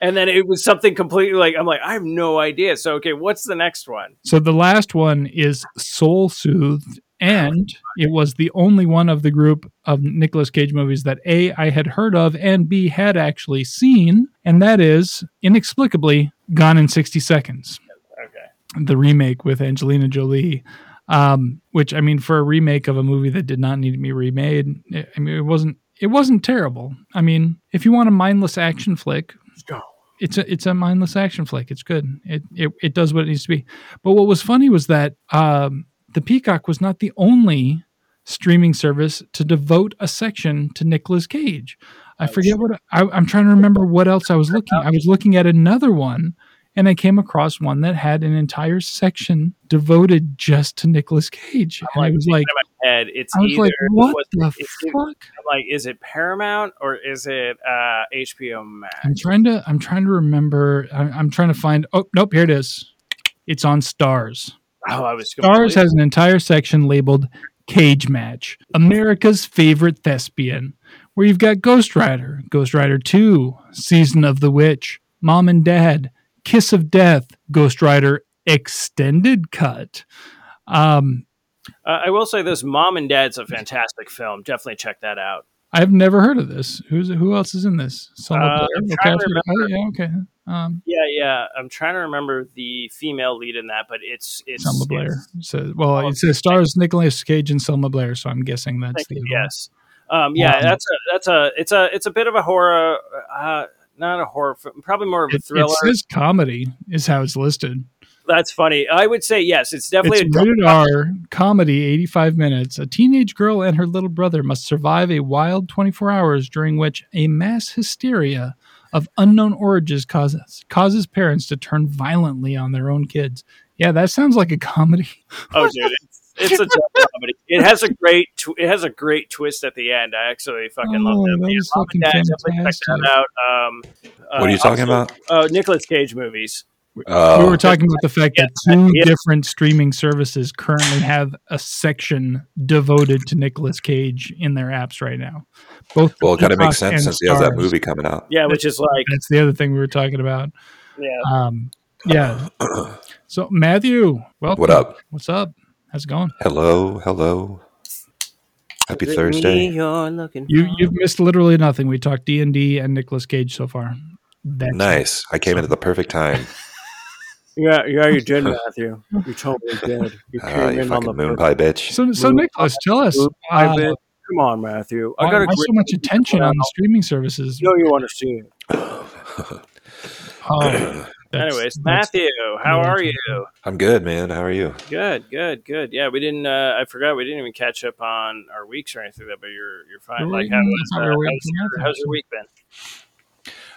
And then it was something completely like, I'm like, I have no idea. So, okay, what's the next one? So the last one is Soul Soothed. And it was the only one of the group of Nicolas Cage movies that A, I had heard of, and B, had actually seen. And that is, inexplicably, Gone in sixty Seconds. the remake with Angelina Jolie, um, which, I mean, for a remake of a movie that did not need to be remade, it, I mean, it wasn't it wasn't terrible. I mean, if you want a mindless action flick, let's go. It's a it's a mindless action flick. It's good. It it it does what it needs to be. But what was funny was that um, the Peacock was not the only streaming service to devote a section to Nicolas Cage. I forget what I, I'm trying to remember what else I was looking. I was looking at another one, and I came across one that had an entire section devoted just to Nicolas Cage. And I was like, my head, it's I was either, like, what was, the fuck? It, I'm like, is it Paramount or is it uh, H B O Max? I'm trying to. I'm trying to remember. I'm, I'm trying to find. Oh nope, here it is. It's on Stars. Oh, I was Stars has an entire section labeled Cage Match, America's Favorite Thespian, where you've got Ghost Rider, Ghost Rider two, Season of the Witch, Mom and Dad, Kiss of Death, Ghost Rider Extended Cut. Um, uh, I will say this, Mom and Dad's a fantastic film. Definitely check that out. I've never heard of this. Who's Who else is in this? Selma Blair. Yeah, okay. Um, yeah, yeah. I'm trying to remember the female lead in that, but it's... it's Selma Blair. It's, so, well, well, it says stars Nicolas Cage and Selma Blair, so I'm guessing that's the... Yes. Um, yeah, wow. that's a, that's a, it's a, it's a bit of a horror, uh, not a horror, probably more of a thriller. It says comedy is how it's listed. That's funny. I would say, yes, it's definitely it's a rated R comedy, eighty-five minutes. A teenage girl and her little brother must survive a wild twenty-four hours during which a mass hysteria of unknown origins causes, causes parents to turn violently on their own kids. Yeah. That sounds like a comedy. Oh, dude. It's a tough comedy. It has a great tw- it has a great twist at the end. I actually fucking oh, love that. Yeah, Mom and Dad, definitely check that out. Um, uh, what are you talking also, about? Uh, Nicolas Cage movies. Uh, we were talking about the fact yeah, that two yeah. different streaming services currently have a section devoted to Nicolas Cage in their apps right now. Both well, it kind of makes sense since he has that movie coming out. Yeah, which is like that's the other thing we were talking about. Yeah, um, yeah. So Matthew, welcome. What up? What's up? How's it going? Hello, hello. Happy With Thursday. You, you've missed literally nothing. We talked D and D and Nicolas Cage so far. That's nice. It. I came in at the perfect time. yeah, yeah, you did, Matthew. You totally did. You came uh, you in on the moon pie, bitch. So, so Nicolas, tell us. Uh, Come on, Matthew. I got why so much attention on the streaming services? You know you want to see it. oh. That's, Anyways, Matthew, how are you? I'm good, man. How are you? Good, good, good. Yeah, we didn't. Uh, I forgot we didn't even catch up on our weeks or anything like that. But you're you're fine. Like, how was, uh, how's, how's your week been?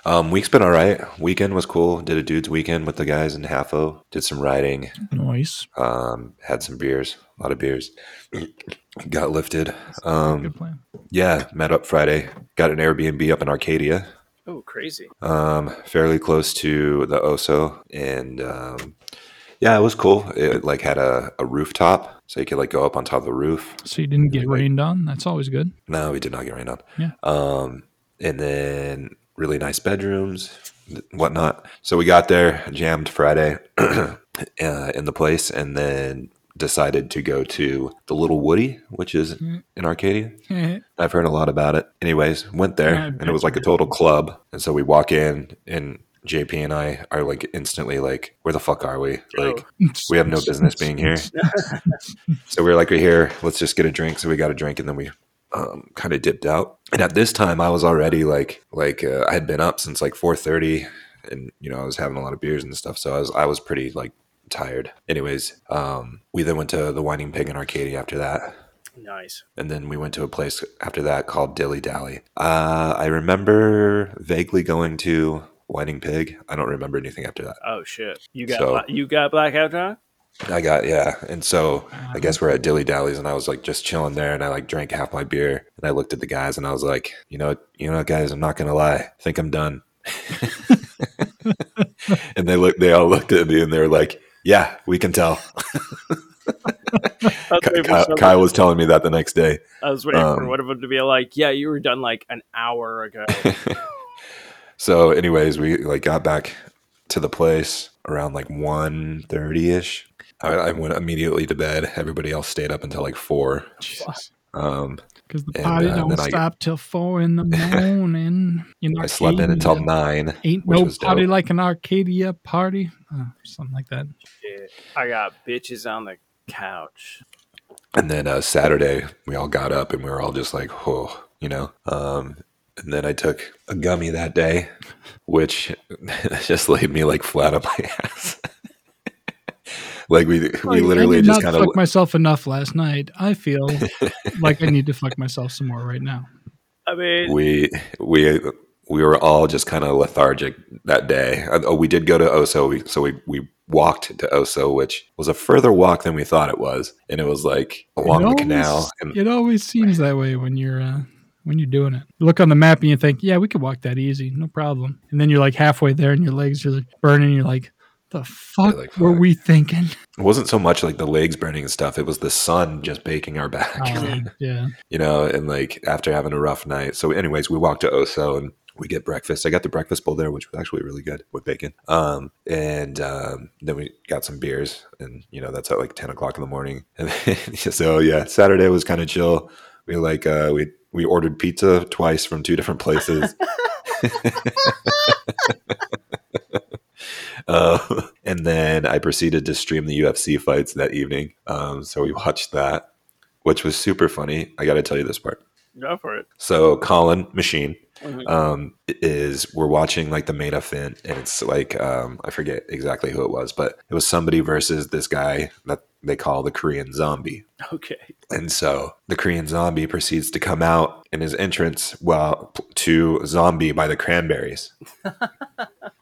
Um, week's been all right. Weekend was cool. Did a dude's weekend with the guys in Halfo. Did some riding. Nice. Um, had some beers. A lot of beers. Got lifted. Um, good plan. Yeah, met up Friday. Got an Airbnb up in Arcadia. Oh, crazy. Um, fairly close to the Oso. And um, yeah, it was cool. It like had a, a rooftop so you could like go up on top of the roof. So you didn't get like, rained on. That's always good. No, we did not get rained on. Yeah. Um, and then really nice bedrooms, whatnot. So we got there, jammed Friday uh, in the place, and then decided to go to the Little Woody, which is in Arcadia. I've heard a lot about it. Anyways, went there and it was like a total club. And so we walk in and J P and I are like instantly like, where the fuck are we? Like we have no business being here. So we were like, we're here. Let's just get a drink. So we got a drink and then we um, kind of dipped out. And at this time I was already like, like uh, I had been up since like four thirty and you know, I was having a lot of beers and stuff. So I was, I was pretty like, tired. Anyways, um, we then went to the Whining Pig in Arcadia after that. Nice. And then we went to a place after that called Dilly Dally. Uh, I remember vaguely going to Whining Pig. I don't remember anything after that. Oh shit! You got so, you got blackout drunk? I got yeah. And so I guess we're at Dilly Dally's, and I was like just chilling there, and I like drank half my beer, and I looked at the guys, and I was like, you know, you know, guys, I'm not gonna lie, I think I'm done. And they look, they all looked at me, and they were like. Yeah, we can tell. Kyle, Kyle was telling me that the next day. I was waiting um, for one of them to be like, yeah, you were done like an hour ago. So anyways, we like got back to the place around like one thirty ish. I, I went immediately to bed. Everybody else stayed up until like four. Um, Because the and, party uh, don't stop I, till four in the morning. In I slept in until nine. Ain't no party dope. Like an Arcadia party. Oh, something like that. Yeah, I got bitches on the couch. And then uh, Saturday, we all got up and we were all just like, oh, you know. Um, and then I took a gummy that day, which just laid me like flat on my ass. Like we, we like, literally I did just kind of fuck myself enough last night. I feel like I need to fuck myself some more right now. I mean, we we we were all just kind of lethargic that day. Oh, we did go to Oso, we, so we we walked to Oso, which was a further walk than we thought it was, and it was like along always, the canal. And it always seems that way when you're uh, when you're doing it. You look on the map and you think, yeah, we could walk that easy, no problem. And then you're like halfway there, and your legs are like burning. You're like. The fuck like, were we thinking? It wasn't so much like the legs burning and stuff. It was the sun just baking our back. Oh, yeah. You know, and like after having a rough night. So anyways, we walked to Oso and we get breakfast. I got the breakfast bowl there, which was actually really good with bacon. Um, and um, then we got some beers and, you know, that's at like ten o'clock in the morning. And then, so yeah, Saturday was kind of chill. We like, uh, we, we ordered pizza twice from two different places. Uh, and then I proceeded to stream the U F C fights that evening. Um, so we watched that, which was super funny. I got to tell you this part. Go for it. So Colin Machine um, is we're watching like the main event, and it's like um, I forget exactly who it was, but it was somebody versus this guy that they call the Korean Zombie. Okay. And so the Korean Zombie proceeds to come out in his entrance, well, to Zombie by the Cranberries.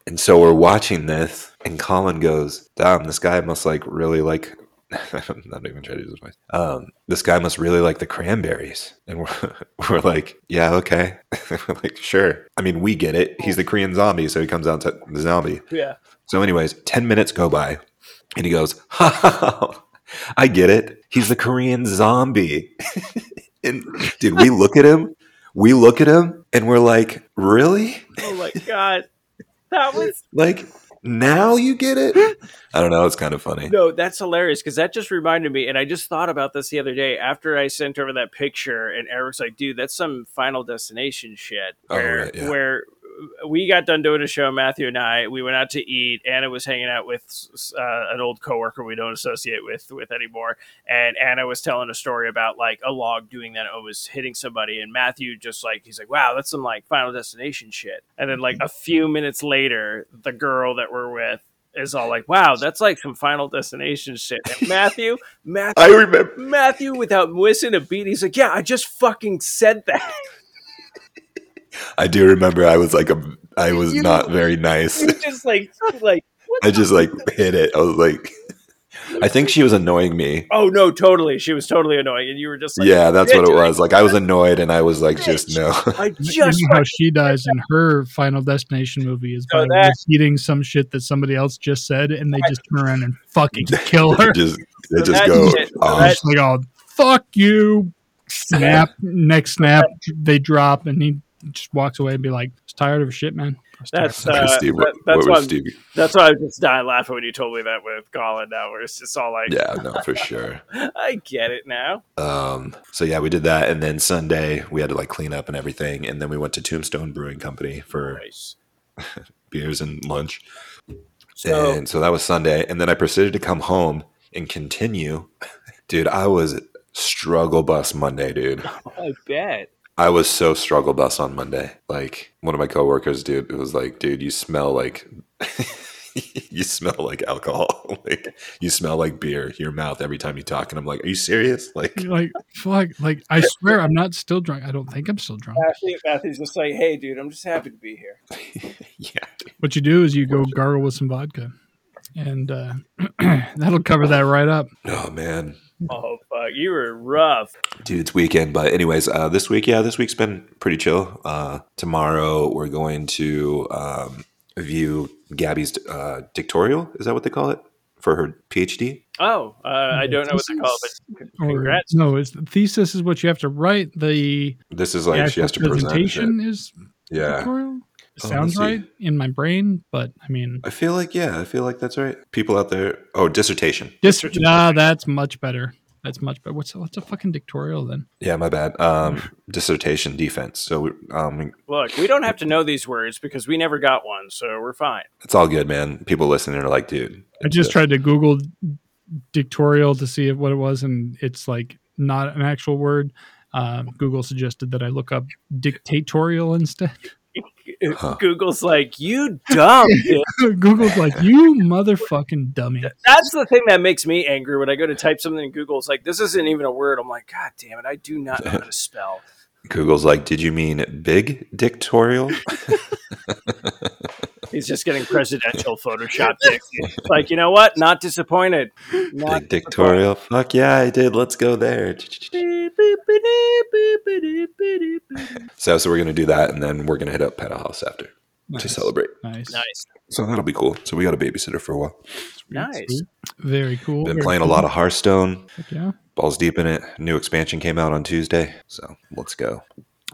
And so we're watching this, and Colin goes, "Damn, this guy must like really like." I'm not even trying to do this voice. Um, this guy must really like the Cranberries. And we're, we're like, yeah, okay. We're like, sure. I mean, we get it. He's the Korean Zombie, so he comes out to the Zombie. Yeah. So anyways, ten minutes go by, and he goes, ha, ha, ha, I get it. He's the Korean Zombie. And dude, we look at him. We look at him, and we're like, really? Oh, my God. That was... like... now you get it. I don't know. It's kind of funny. No, that's hilarious because that just reminded me, and I just thought about this the other day after I sent over that picture, and Eric's like, "Dude, that's some Final Destination shit." Where, oh, right, yeah. where we got done doing a show, Matthew and I, we went out to eat. Anna was hanging out with uh, an old coworker we don't associate with with anymore, and Anna was telling a story about like a log doing that, it was hitting somebody, and Matthew just like he's like, "Wow, that's some like Final Destination shit." And then like a few minutes later, the girl that we're with is all like, wow, that's like some Final Destination shit. And Matthew, Matthew, I remember Matthew without missing a beat. He's like, yeah, I just fucking said that. I do remember. I was like, a, I was you, not very nice. Just like, like what I just like hit it. I was like, I think she was annoying me. Oh no, totally. She was totally annoying, and you were just like, yeah, that's what it was. Like I was annoyed, and I was like, just no. I just you know how she dies in her Final Destination movie is by repeating some shit that somebody else just said, and they just turn around and fucking kill her. just, they just go, oh, like, oh, fuck you! Snap, next snap, they drop, and he just walks away and be like, "Just tired of shit, man." That's uh, Steve, what, that, that's what why that's why I just died laughing when you told me that with Colin. Now where it's just all like, yeah, no, for sure. I get it now. Um, so yeah, we did that, and then Sunday we had to like clean up and everything, and then we went to Tombstone Brewing Company for nice. beers and lunch. So, and so that was Sunday, and then I proceeded to come home and continue. Dude, I was struggle bus Monday, dude. I bet. I was so struggle bus on Monday. Like one of my coworkers, dude, it was like, dude, you smell like, you smell like alcohol. Like you smell like beer, your mouth every time you talk. And I'm like, are you serious? Like, You're like, fuck, like I swear I'm not still drunk. I don't think I'm still drunk. Matthew's just like, hey dude, I'm just happy to be here. Yeah. What you do is you go gargle with some vodka and uh, that'll cover that right up. Oh man. Oh fuck, you were rough. Dude, it's weekend, but anyways, uh, this week, yeah, this week's been pretty chill. Uh, tomorrow we're going to um, view Gabby's uh, dictorial, is that what they call it? For her PhD? Oh, uh, I don't know what they call it, but congrats. Or, no, it's, the thesis is what you have to write. The This is like she has to present. Presentation is yeah. Dictorial? It sounds oh, right in my brain, but I mean, I feel like yeah, I feel like that's right. People out there, oh, dissertation. Dissertation. Nah, that's much better. That's much better. What's what's a fucking dictorial then? Yeah, my bad. Um, dissertation defense. So um, look, we don't have to know these words because we never got one, so we're fine. It's all good, man. People listening are like, dude. I just this. tried to Google dictorial to see what it was, and it's like not an actual word. Uh, Google suggested that I look up dictatorial instead. Huh. Google's like, you dumb. Google's like, you motherfucking dummy. That's the thing that makes me angry when I go to type something in Google. It's like, this isn't even a word. I'm like, God damn it. I do not know how to spell. Google's like, did you mean big dictorial? He's just getting presidential Photoshop dicks. Like, you know what? Not disappointed. Not big dictorial. Fuck yeah, I did. Let's go there. so, so we're going to do that, and then we're going to hit up Peta House after nice. to celebrate. Nice. Nice. So that'll be cool. So we got a babysitter for a while. Nice. Very cool. Been Very playing cool. a lot of Hearthstone. Heck yeah. Balls deep in it. New expansion came out on Tuesday. So let's go.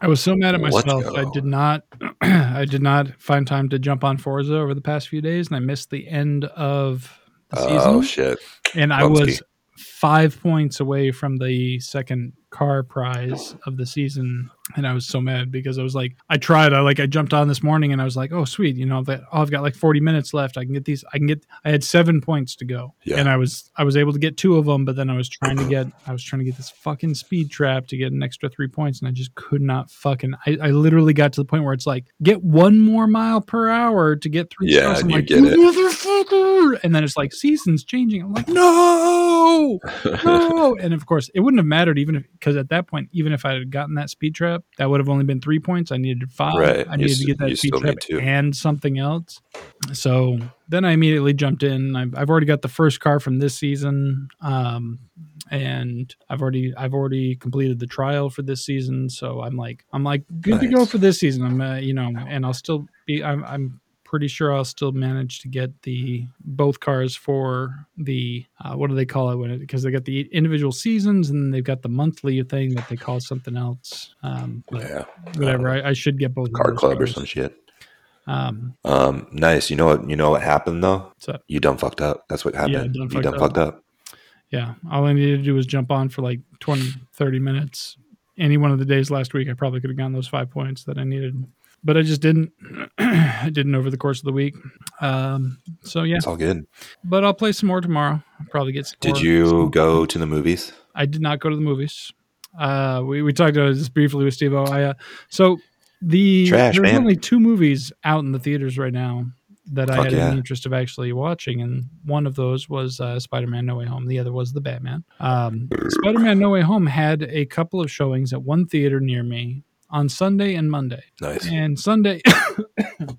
I was so mad at myself. I did not I did not find time to jump on Forza over the past few days, and I missed the end of the season. Oh, shit. And I Bumsky. was five points away from the second car prize of the season, and I was so mad because I was like, I tried. I like I jumped on this morning, and I was like, oh, sweet. You know, that, oh, I've got like forty minutes left. I can get these. I can get I had seven points to go, yeah. and I was I was able to get two of them, but then I was trying to get I was trying to get this fucking speed trap to get an extra three points, and I just could not fucking. I, I literally got to the point where it's like, get one more mile per hour to get three yeah, stars. I'm you like, get motherfucker. And then it's like, season's changing. I'm like, no, no. And of course, it wouldn't have mattered even if, because at that point, even if I had gotten that speed trap, that would have only been three points. I needed five. Right. I needed you to get that speed trap and something else. So then I immediately jumped in. I've, I've already got the first car from this season, um, and I've already I've already completed the trial for this season. So I'm like I'm like good nice. to go for this season. I'm uh, you know, and I'll still be I'm. I'm pretty sure I'll still manage to get the both cars for the uh, what do they call it when it because they got the individual seasons and they've got the monthly thing that they call something else. Um, but yeah, whatever. Um, I, I should get both car club cars. or some shit. Um, um, nice. You know what? You know what happened though. You done fucked up. That's what happened. Yeah, done you done up. fucked up. Yeah. All I needed to do was jump on for like twenty, thirty minutes. Any one of the days last week, I probably could have gotten those five points that I needed. But I just didn't. I didn't over the course of the week. Um, so yeah, it's all good. But I'll play some more tomorrow. I'll probably get some. Did more, you some go more. to the movies? I did not go to the movies. Uh, we we talked about this briefly with Steve O. I uh, so the Trash, there's man. only two movies out in the theaters right now that Fuck I had yeah. an interest of actually watching, and one of those was uh, Spider-Man No Way Home. The other was The Batman. Um, Spider-Man No Way Home had a couple of showings at one theater near me on Sunday and Monday. Nice. And Sunday,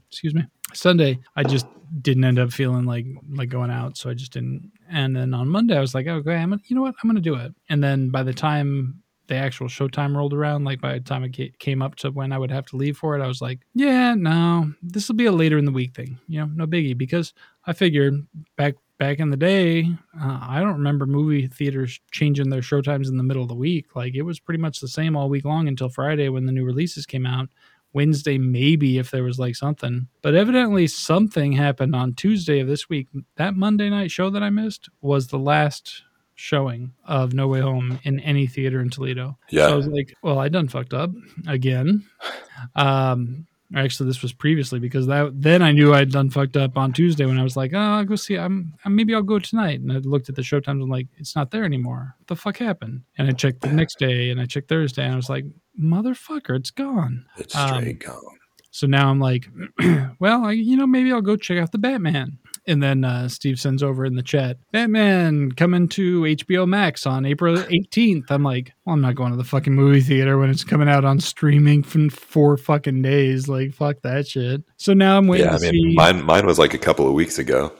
excuse me, Sunday, I just didn't end up feeling like like going out, so I just didn't. And then on Monday, I was like, okay, I'm gonna, you know what, I'm going to do it. And then by the time the actual showtime rolled around, like by the time it came up to when I would have to leave for it, I was like, yeah, no, this will be a later in the week thing. You know, no biggie, because I figured back Back in the day, uh, I don't remember movie theaters changing their showtimes in the middle of the week. Like, it was pretty much the same all week long until Friday when the new releases came out. Wednesday, maybe, if there was like something. But evidently something happened on Tuesday of this week. That Monday night show that I missed was the last showing of No Way Home in any theater in Toledo. Yeah. So I was like, well, I done fucked up again. Um Actually, this was previously because that then I knew I'd done fucked up on Tuesday when I was like, oh, I'll go see. I'm maybe I'll go tonight. And I looked at the showtimes and I'm like, it's not there anymore. What the fuck happened? And I checked the next day and I checked Thursday and I was like, motherfucker, it's gone. It's straight um, gone. So now I'm like, well, I, you know, maybe I'll go check out The Batman. And then uh, Steve sends over in the chat, Batman coming to H B O Max on April eighteenth. I'm like, well, I'm not going to the fucking movie theater when it's coming out on streaming for four fucking days. Like, fuck that shit. So now I'm waiting yeah, to I mean, see. Mine, mine was like a couple of weeks ago.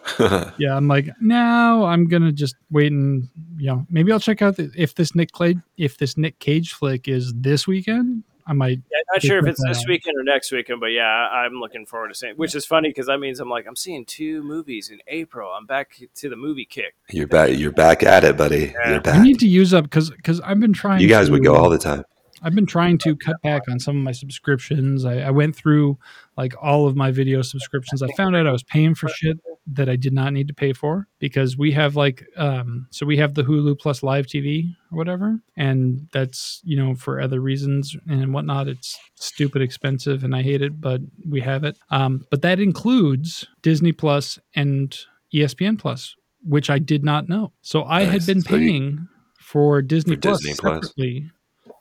yeah, I'm like, now I'm going to just wait and, you know, maybe I'll check out the, if this Nick Clay, if this Nick Cage flick is this weekend. I might. Yeah, not sure if it's this out. weekend or next weekend, but yeah, I'm looking forward to seeing. Which is funny because that means I'm like I'm seeing two movies in April. I'm back to the movie kick. You're back. You're back at it, buddy. Yeah. You're back. I need to use up because because I've been trying. You guys to, would go all the time. I've been trying to cut back on some of my subscriptions. I, I went through like all of my video subscriptions. I found out I was paying for shit that I did not need to pay for, because we have like, um, so we have the Hulu Plus live T V or whatever. And that's, you know, for other reasons and whatnot, it's stupid expensive and I hate it, but we have it. Um, but that includes Disney Plus and E S P N Plus, which I did not know. So I nice. had been paying for Disney for Plus Disney separately. Plus.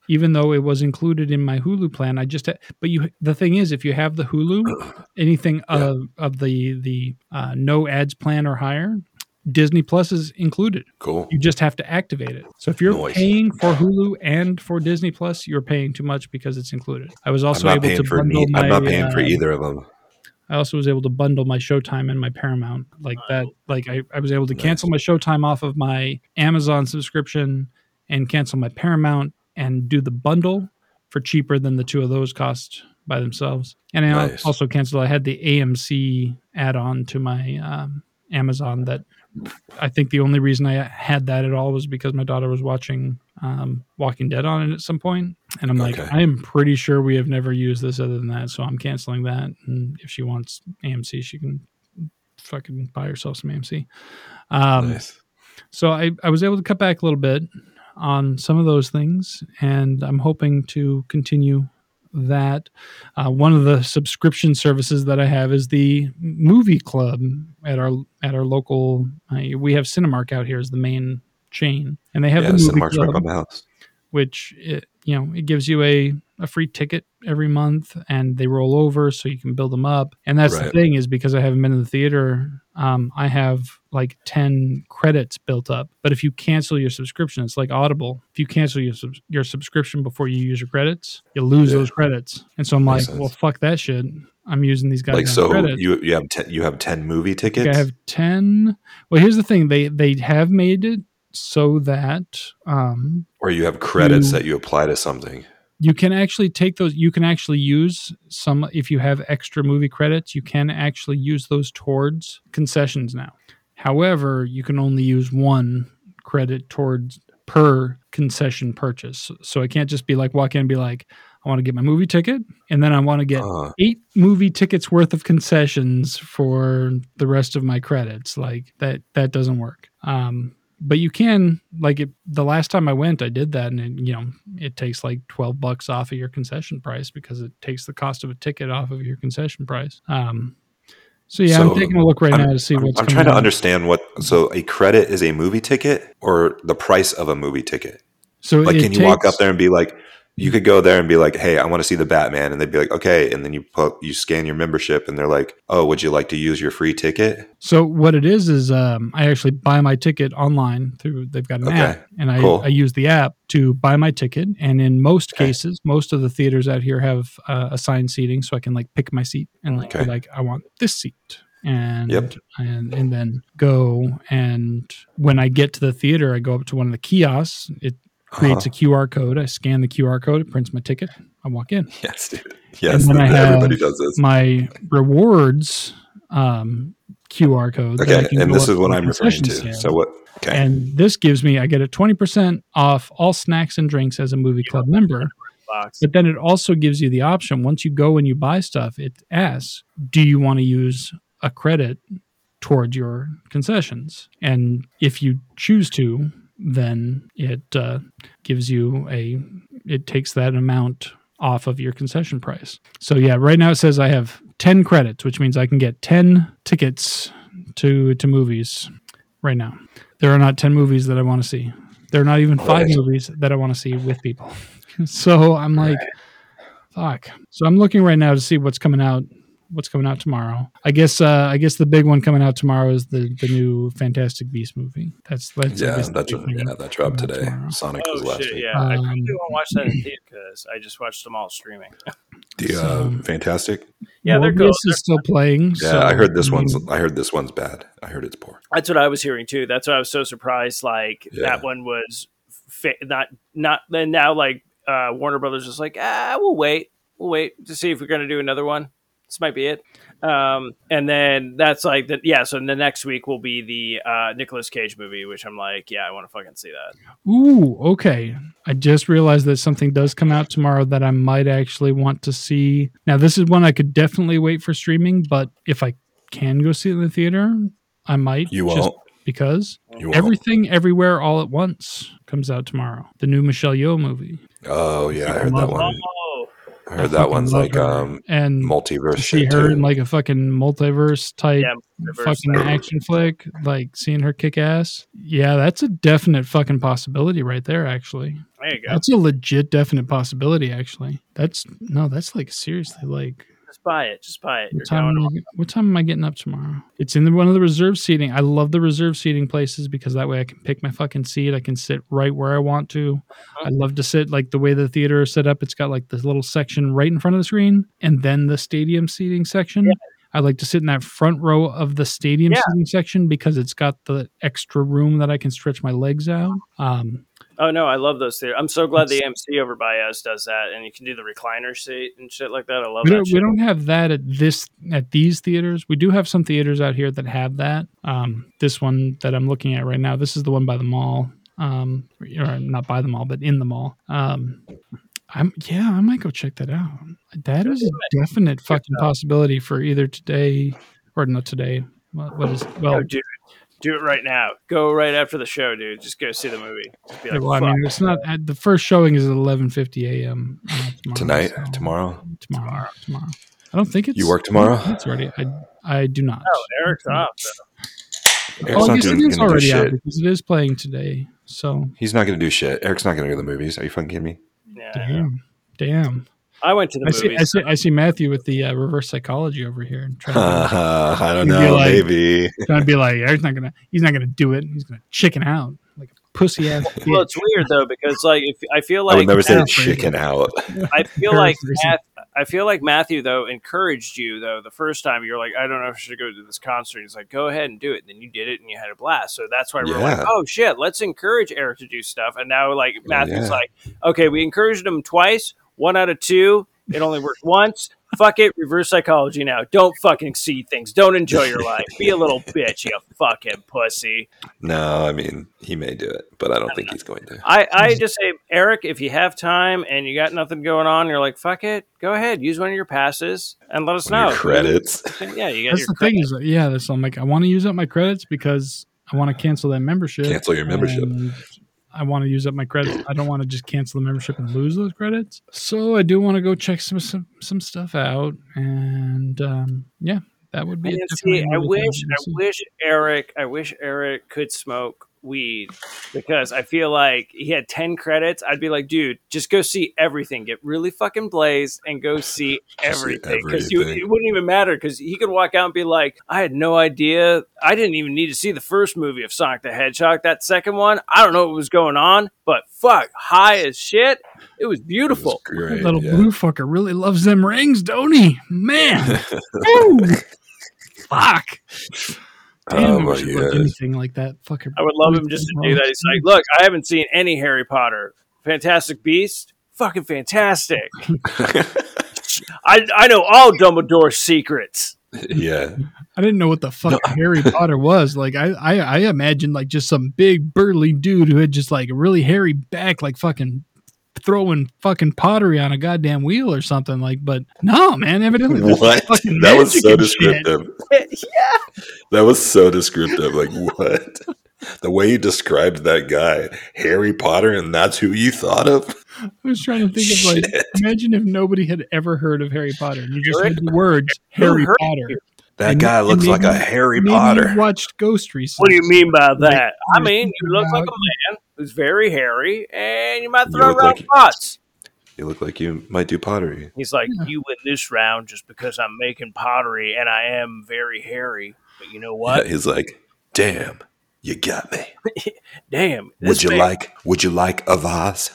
Even though it was included in my Hulu plan, I just, but you, the thing is, if you have the Hulu, anything yeah. of, of the, the uh, no ads plan or higher, Disney Plus is included. Cool. You just have to activate it. So if you're Noise. paying for Hulu and for Disney Plus, you're paying too much because it's included. I was also able to bundle me. my, I'm not paying uh, for either of them. I also was able to bundle my Showtime and my Paramount like that. Like I, I was able to nice. cancel my Showtime off of my Amazon subscription and cancel my Paramount and do the bundle for cheaper than the two of those cost by themselves. And I nice. also canceled. I had the A M C add-on to my um, Amazon that I think the only reason I had that at all was because my daughter was watching um, Walking Dead on it at some point. And I'm okay. like, I am pretty sure we have never used this other than that. So I'm canceling that. And if she wants A M C, she can fucking buy herself some A M C. Um, nice. So I, I was able to cut back a little bit on some of those things, and I'm hoping to continue that. Uh, one of the subscription services that I have is the movie club at our at our local. Uh, we have Cinemark out here as the main chain, and they have yeah, the movie Cinemark's club, right by my house. Which it, you know it gives you a, a free ticket every month, and they roll over so you can build them up. And that's right. the thing is because I haven't been in the theater. Um, I have like ten credits built up, but if you cancel your subscription, it's like Audible. If you cancel your sub- your subscription before you use your credits, you lose yeah. those credits. And so I'm Makes like, sense. well, fuck that shit. I'm using these guys. Like so, credits. you you have ten, you have ten movie tickets. Like I have ten. Well, here's the thing: they they have made it so that, um, or you have credits you, that you apply to something. You can actually take those. You can actually use some. If you have extra movie credits, you can actually use those towards concessions now. However, you can only use one credit towards per concession purchase. So I can't just be like, walk in and be like, I want to get my movie ticket. And then I want to get uh, eight movie tickets worth of concessions for the rest of my credits. Like that, that doesn't work. Um, But you can, like it, the last time I went, I did that, and it, you know, it takes like twelve bucks off of your concession price because it takes the cost of a ticket off of your concession price. Um, so yeah, so I'm taking a look right I'm, now to see what's. I'm coming trying to on. understand what. So a credit is a movie ticket or the price of a movie ticket. So like, can you takes, walk up there and be like, you could go there and be like, hey, I want to see The Batman, and they'd be like, okay, and then you put, you scan your membership, and they're like, oh, would you like to use your free ticket? So what it is is, um, I actually buy my ticket online through. They've got an okay. app, and I, cool. I use the app to buy my ticket. And in most okay. cases, most of the theaters out here have uh, assigned seating, so I can like pick my seat and like okay. be like, I want this seat. And, yep. and and then go. And when I get to the theater, I go up to one of the kiosks. It creates uh-huh. a Q R code. I scan the Q R code. It prints my ticket. I walk in. Yes, dude. Yes, and then I have everybody does this. My rewards um, Q R code. Okay, and this is what I'm referring to. Scan. So what? Okay, and this gives me. I get a twenty percent off all snacks and drinks as a movie club yeah. member. Box. But then it also gives you the option. Once you go and you buy stuff, it asks, "Do you want to use a credit towards your concessions?" And if you choose to, then it uh, gives you a, it takes that amount off of your concession price. So yeah, right now it says I have ten credits, which means I can get ten tickets to to movies right now. There are not ten movies that I want to see. There are not even five right. movies that I want to see with people. So I'm like, right. fuck. So I'm looking right now to see what's coming out. What's coming out tomorrow? I guess. Uh, I guess the big one coming out tomorrow is the, the new Fantastic Beast movie. That's, that's yeah, that's a, yeah, that dropped today. Tomorrow. Sonic oh, was last shit, week. Yeah, um, I probably won't watch that in theater because I just watched them all streaming. The so, uh, Fantastic. Yeah, they're good. This is still playing. Yeah, so, I heard this one's. I heard this one's bad. I heard it's poor. That's what I was hearing too. That's why I was so surprised. Like yeah. that one was fa- not not. Then now, like uh, Warner Brothers is like, ah, we'll wait, we'll wait to see if we're going to do another one. This might be it. Um, and then that's like, the, yeah, so the next week will be the uh, Nicolas Cage movie, which I'm like, yeah, I want to fucking see that. Ooh, okay. I just realized that something does come out tomorrow that I might actually want to see. Now, this is one I could definitely wait for streaming, but if I can go see it in the theater, I might. You just won't. Because you Everything, won't. Everywhere, All at Once comes out tomorrow. The new Michelle Yeoh movie. Oh, yeah. I heard that one. Oh. I heard I that one's like her. um and multiverse see shit. See her too. In like a fucking multiverse type yeah, multiverse fucking that. Action flick, like seeing her kick ass. Yeah, that's a definite fucking possibility right there, actually. There you go. That's a legit definite possibility, actually. That's no, that's like seriously like just buy it. Just buy it. What, You're time, going I, what time am I getting up tomorrow? It's in the, one of the reserve seating. I love the reserve seating places because that way I can pick my fucking seat. I can sit right where I want to. I love to sit like the way the theater is set up. It's got like this little section right in front of the screen and then the stadium seating section. Yeah. I like to sit in that front row of the stadium yeah. seating section because it's got the extra room that I can stretch my legs out. Um, Oh, no, I love those theaters. I'm so glad the A M C over by us does that, and you can do the recliner seat and shit like that. I love we that shit. We don't have that at this at these theaters. We do have some theaters out here that have that. Um, this one that I'm looking at right now, this is the one by the mall. Um, or not by the mall, but in the mall. Um, I'm Yeah, I might go check that out. That is a definite fucking possibility for either today or not today. What, what is Well, oh, dude. Do it right now. Go right after the show, dude. Just go see the movie. Be like, yeah, well, I mean, it's not the first showing is at eleven fifty a.m. Uh, tomorrow, Tonight, so. tomorrow, tomorrow, tomorrow. I don't think it's. You work tomorrow? It's already. I I do not. Oh, Eric's off. Though. Eric's well, not doing, it is already out because it is playing today. So he's not going to do shit. Eric's not going to go to the movies. Are you fucking kidding me? Yeah. Damn. Damn. I went to the I movies. See, I, see, I see Matthew with the uh, reverse psychology over here. And trying to, uh, I don't know, like, maybe. Trying to be like, Eric's not gonna, he's not going to do it. He's going to chicken out like a pussy ass. Well, it's weird, though, because like if, I feel like. I would never say chicken out. I feel like Matt, I feel like Matthew, though, encouraged you, though, the first time. You were like, I don't know if I should go to this concert. He's like, go ahead and do it. And then you did it and you had a blast. So that's why we yeah. were like, oh, shit, let's encourage Eric to do stuff. And now, like, Matthew's yeah. like, okay, we encouraged him twice. One out of two. It only worked once. Fuck it. Reverse psychology now. Don't fucking see things. Don't enjoy your life. Be a little bitch, you fucking pussy. No, I mean, he may do it, but I don't I think know. he's going to. I, I just say, Eric, if you have time and you got nothing going on, you're like, fuck it. Go ahead. Use one of your passes and let us one know. Your credits. Yeah, you got that's your the credits. Thing is, yeah, that's I'm like, I want to use up my credits because I want to cancel that membership. Cancel your membership. And- I want to use up my credits. I don't want to just cancel the membership and lose those credits. So I do want to go check some some, some stuff out. And um, yeah, that would be. And a see, I wish, I wish Eric, I wish Eric could smoke weed because I feel like he had ten credits. I'd be like, dude, just go see everything. Get really fucking blazed and go see everything because it wouldn't even matter because he could walk out and be like, I had no idea. I didn't even need to see the first movie of Sonic the Hedgehog. That second one, I don't know what was going on, but fuck, high as shit. It was beautiful. It was great, that little yeah. blue fucker really loves them rings, don't he? Man. Fuck. Damn, oh, I yeah. anything like that. Fucking I would love him just to do that. He's like, look, I haven't seen any Harry Potter. Fantastic Beast? Fucking fantastic. I I know all Dumbledore's secrets. Yeah. I didn't know what the fuck no. Harry Potter was. Like, I, I, I imagined, like, just some big burly dude who had just, like, a really hairy back, like, fucking throwing fucking pottery on a goddamn wheel or something. Like, but no, man, evidently what that was so descriptive. yeah, that was so descriptive. Like, what the way you described that guy, Harry Potter, and that's who you thought of. I was trying to think of like, Shit. imagine if nobody had ever heard of Harry Potter. You just heard the words Harry Potter. You. That and, guy looks like you, a Harry Potter. You watched Ghost recently. What do you mean by that? I mean, you look like a man who's very hairy, and you might throw you around like pots. You, you look like you might do pottery. He's like, yeah. you win this round just because I'm making pottery, and I am very hairy. But you know what? Yeah, he's like, damn, you got me. Damn. Would you man. like? Would you like a vase?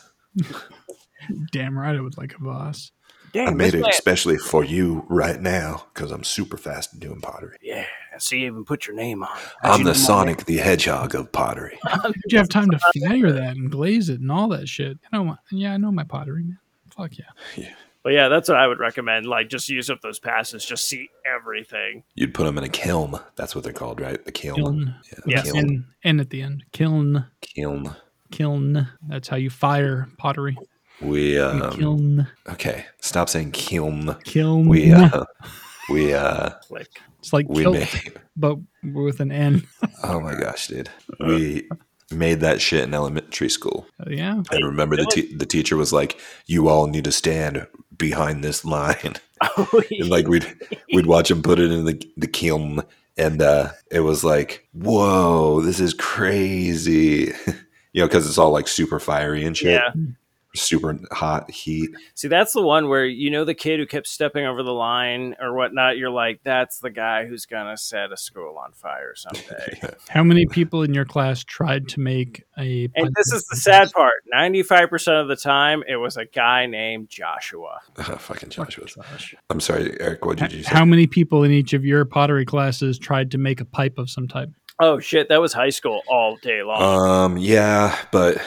Damn right, I would like a vase. Damn, I made it man. especially for you right now because I'm super fast at doing pottery. Yeah, so you even put your name on it. I'm the Sonic the Hedgehog of pottery. Did you have time to fire that and glaze it and all that shit? I know my, yeah, I know my pottery, man. Fuck yeah. Yeah. But yeah, that's what I would recommend. Like, just use up those passes. Just see everything. You'd put them in a kiln. That's what they're called, right? The kiln. Kiln. Yeah, yes. And, and at the end. Kiln. Kiln. Kiln. That's how you fire pottery. We um, kiln. Okay, stop saying kiln. Kiln. We uh, We uh, like it's like we kilt, made, but with an N. Oh my gosh, dude! We made that shit in elementary school. Uh, yeah, and remember the te- the teacher was like, "You all need to stand behind this line." Oh, yeah. And like we'd we'd watch him put it in the the kiln, and uh, it was like, "Whoa, this is crazy!" You know, because it's all like super fiery and shit. Yeah. Super hot heat. See, that's the one where, you know, the kid who kept stepping over the line or whatnot, you're like, that's the guy who's gonna set a school on fire someday. Yeah. How many people in your class tried to make a and this is the contest? Sad part, ninety-five percent of the time it was a guy named Joshua. Oh, fucking Joshua. Josh. I'm sorry, Eric, what did you say? How many people in each of your pottery classes tried to make a pipe of some type? Oh shit, that was high school all day long. Um yeah, but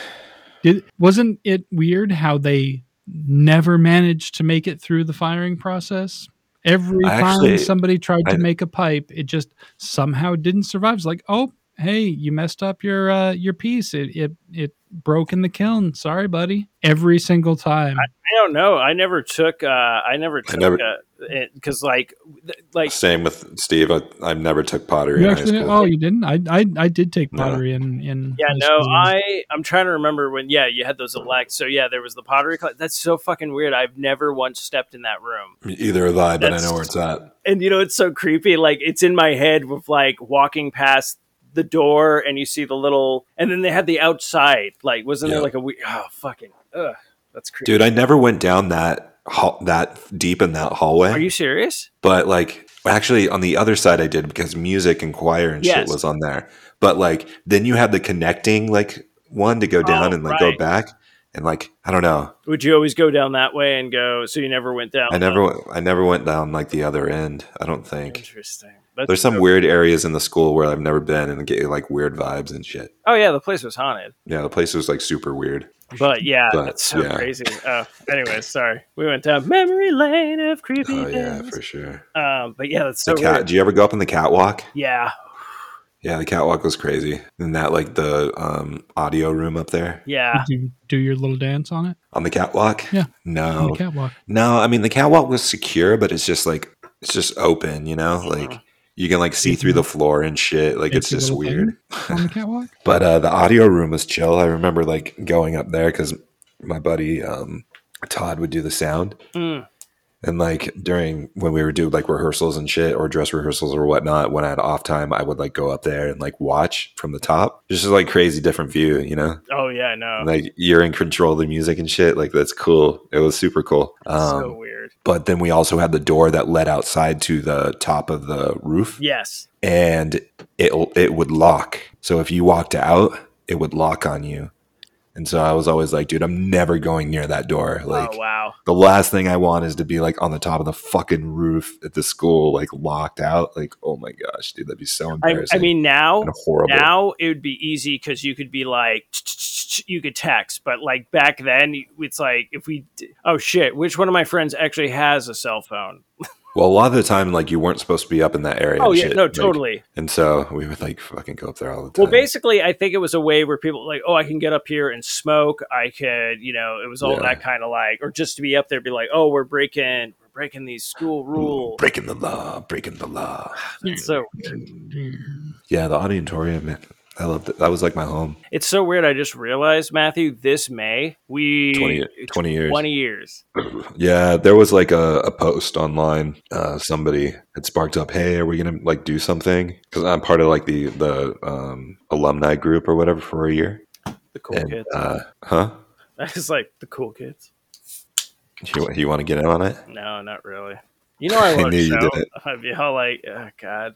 It, wasn't it weird how they never managed to make it through the firing process? Every I time actually, somebody tried I, to make a pipe, it just somehow didn't survive. It's like, oh, hey, you messed up your uh, your piece. It, it it broke in the kiln. Sorry, buddy. Every single time. I, I don't know. I never took. Uh, I never took. I never, a, Because like, like same with Steve. I, I never took pottery in high school. Oh, you didn't? I I, I did take pottery no. in in yeah. No, school. I I'm trying to remember when. Yeah, you had those elects. So yeah, there was the pottery class. That's so fucking weird. I've never once stepped in that room. Either have I, but That's, I know where it's at. And you know, it's so creepy. Like it's in my head with like walking past the door, and you see the little, and then they had the outside. Like wasn't yep. there like a weird? Oh fucking, ugh, that's creepy. Dude, I never went down that. Hall, that deep in that hallway. Are you serious? But like actually on the other side I did, because music and choir and yes. shit was on there. But like then you had the connecting like one to go down oh, and like right. go back and like I don't know. Would you always go down that way and go so you never went down? I never went, I never went down like the other end, I don't think. Interesting. That's There's some so weird areas in the school where I've never been and get like weird vibes and shit. Oh yeah, the place was haunted. Yeah, the place was like super weird. But yeah, but, that's so yeah. crazy. Oh, anyways, sorry. We went down memory lane of creepy Oh, yeah, things. For sure. Um, but yeah, that's so cat, weird. Do you ever go up on the catwalk? Yeah. Yeah, the catwalk was crazy. And that, like, the um, audio room up there. Yeah. Did you do your little dance on it? On the catwalk? Yeah. No. On the catwalk. No, I mean, the catwalk was secure, but it's just, like, it's just open, you know? Like... Uh-huh. You can like see through the floor and shit. Like it's, it's just weird. On the catwalk? But uh, the audio room was chill. I remember like going up there because my buddy um, Todd would do the sound. Mm. And like during when we were doing like rehearsals and shit or dress rehearsals or whatnot, when I had off time, I would like go up there and like watch from the top. Just like crazy different view, you know? Oh yeah, I know. And, like you're in control of the music and shit. Like that's cool. It was super cool. Um, so weird. But then we also had the door that led outside to the top of the roof. Yes. And it it would lock. So if you walked out, it would lock on you. And so I was always like, dude, I'm never going near that door. Like, oh, wow. The last thing I want is to be like on the top of the fucking roof at the school, like locked out. Like, oh my gosh, dude, that'd be so embarrassing. I, I mean, now, horrible. Now it would be easy because you could be like, you could text. But like back then, it's like, if we, oh shit, which one of my friends actually has a cell phone? Well, a lot of the time, like, you weren't supposed to be up in that area. Oh, and yeah, shit. No, totally. Like, and so we would, like, fucking go up there all the time. Well, basically, I think it was a way where people were like, oh, I can get up here and smoke. I could, you know, it was all yeah. that kind of like, or just to be up there, be like, oh, we're breaking, we're breaking these school rules. Breaking the law, breaking the law. That's so weird. Yeah, the auditorium, man. I loved it. That was like my home. It's so weird. I just realized, Matthew, this May, we... twenty, twenty years. twenty years. Yeah, there was like a, a post online. Uh, somebody had sparked up, hey, are we going to like do something? Because I'm part of like the, the um, alumni group or whatever for a year. The cool and, kids. Uh, huh? That is like the cool kids. You, you want to get in on it? No, not really. You know I love I knew you did it. I'd be all like, oh, God.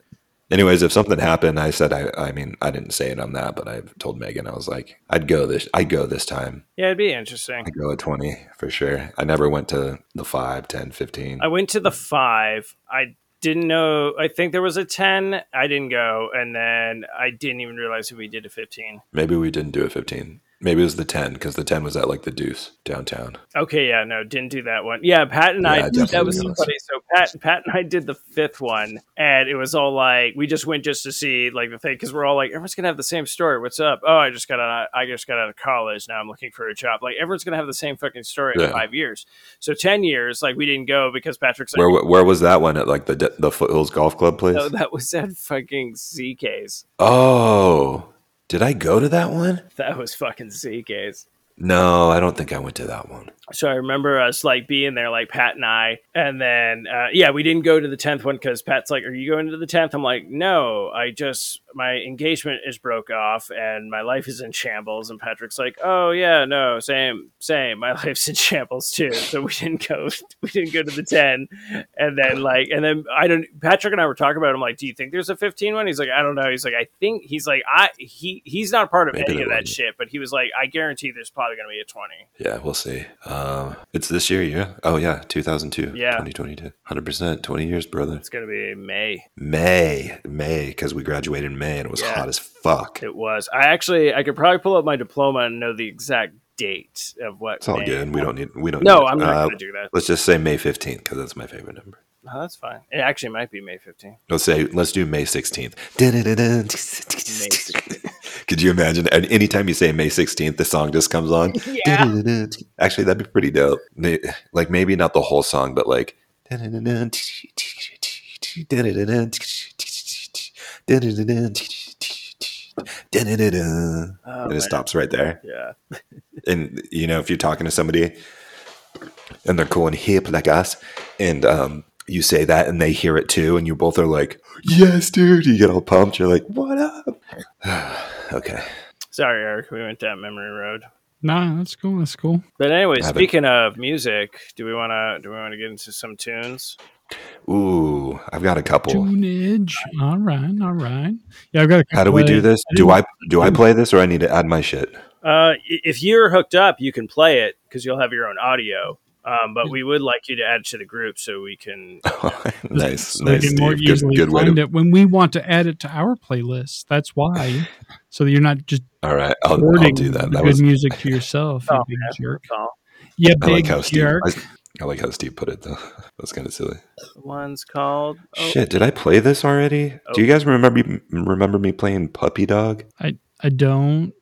Anyways, if something happened, I said, I, I mean, I didn't say it on that, but I told Megan, I was like, I'd go this, I'd go this time. Yeah, it'd be interesting. I'd go at twenty for sure. I never went to the five, ten, fifteen. I went to the five. I didn't know. I think there was a ten. I didn't go. And then I didn't even realize if we did a fifteen. Maybe we didn't do a fifteen. Maybe it was the ten, because the ten was at like the Deuce downtown. Okay, yeah, no, didn't do that one. Yeah, Pat and yeah, I, I that was so funny. So Pat, Pat and I did the fifth one, and it was all like, we just went just to see like the thing, because we're all like, everyone's gonna have the same story. What's up? Oh, I just got out, I just got out of college. Now I'm looking for a job. Like everyone's gonna have the same fucking story yeah. in five years. So ten years, like we didn't go because Patrick's like, where where was that one at? Like the the Foothills Golf Club place? No, that was at fucking Z K's. Oh. Did I go to that one? That was fucking Z K's. No, I don't think I went to that one. So I remember us like being there, like Pat and I, and then uh, yeah, we didn't go to the tenth one because Pat's like, "Are you going to the tenth?" I'm like, "No, I just my engagement is broke off and my life is in shambles." And Patrick's like, "Oh yeah, no, same, same. My life's in shambles too." So we didn't go. We didn't go to the ten. And then like, and then I don't. Patrick and I were talking about it. I'm like, "Do you think there's a fifteen one?" He's like, "I don't know." He's like, "I think." He's like, "I he he's not part of Maybe any of that shit." But he was like, "I guarantee there's probably." Gonna be a twenty. Yeah, we'll see. Um it's this year. Yeah. Oh yeah, two thousand two. Yeah, twenty twenty-two. one hundred percent. twenty years, brother. It's gonna be may may may because we graduated in May and it was yeah. hot as fuck. It was. I actually I could probably pull up my diploma and know the exact date of what. It's all may. Good. We don't need we don't no need I'm not uh, gonna do that. Let's just say May fifteenth because that's my favorite number. Oh, that's fine. It actually might be May fifteenth. Let's say let's do May sixteenth. May sixteenth. Could you imagine? And anytime you say May sixteenth, the song just comes on. Yeah. Actually, that'd be pretty dope. Like maybe not the whole song, but like. And it stops right there. Yeah. And you know, if you're talking to somebody and they're cool and hip like us, and um. you say that and they hear it too, and you both are like, yes, dude. You get all pumped. You're like, what up? Okay. Sorry, Eric. We went down memory road. Nah, that's cool. That's cool. But anyway, speaking of music, do we wanna do we wanna get into some tunes? Ooh, I've got a couple. Tunage. All right, all right. Yeah, I've got a couple. How do we do this? Do I do I play this or I need to add my shit? Uh if you're hooked up, you can play it because you'll have your own audio. Um, but we would like you to add to the group so we can you know, nice, so nice, we can more Steve. Easily good, good find to... it when we want to add it to our playlist. That's why, so that you're not just all right. I'll, I'll do that. That good was... music to yourself. Oh, you big jerk. Yeah, big I like how jerk. Steve, I, I like how Steve put it though. That's kind of silly. One's called oh. Shit. Did I play this already? Oh. Do you guys remember remember me playing Puppy Dog? I I don't,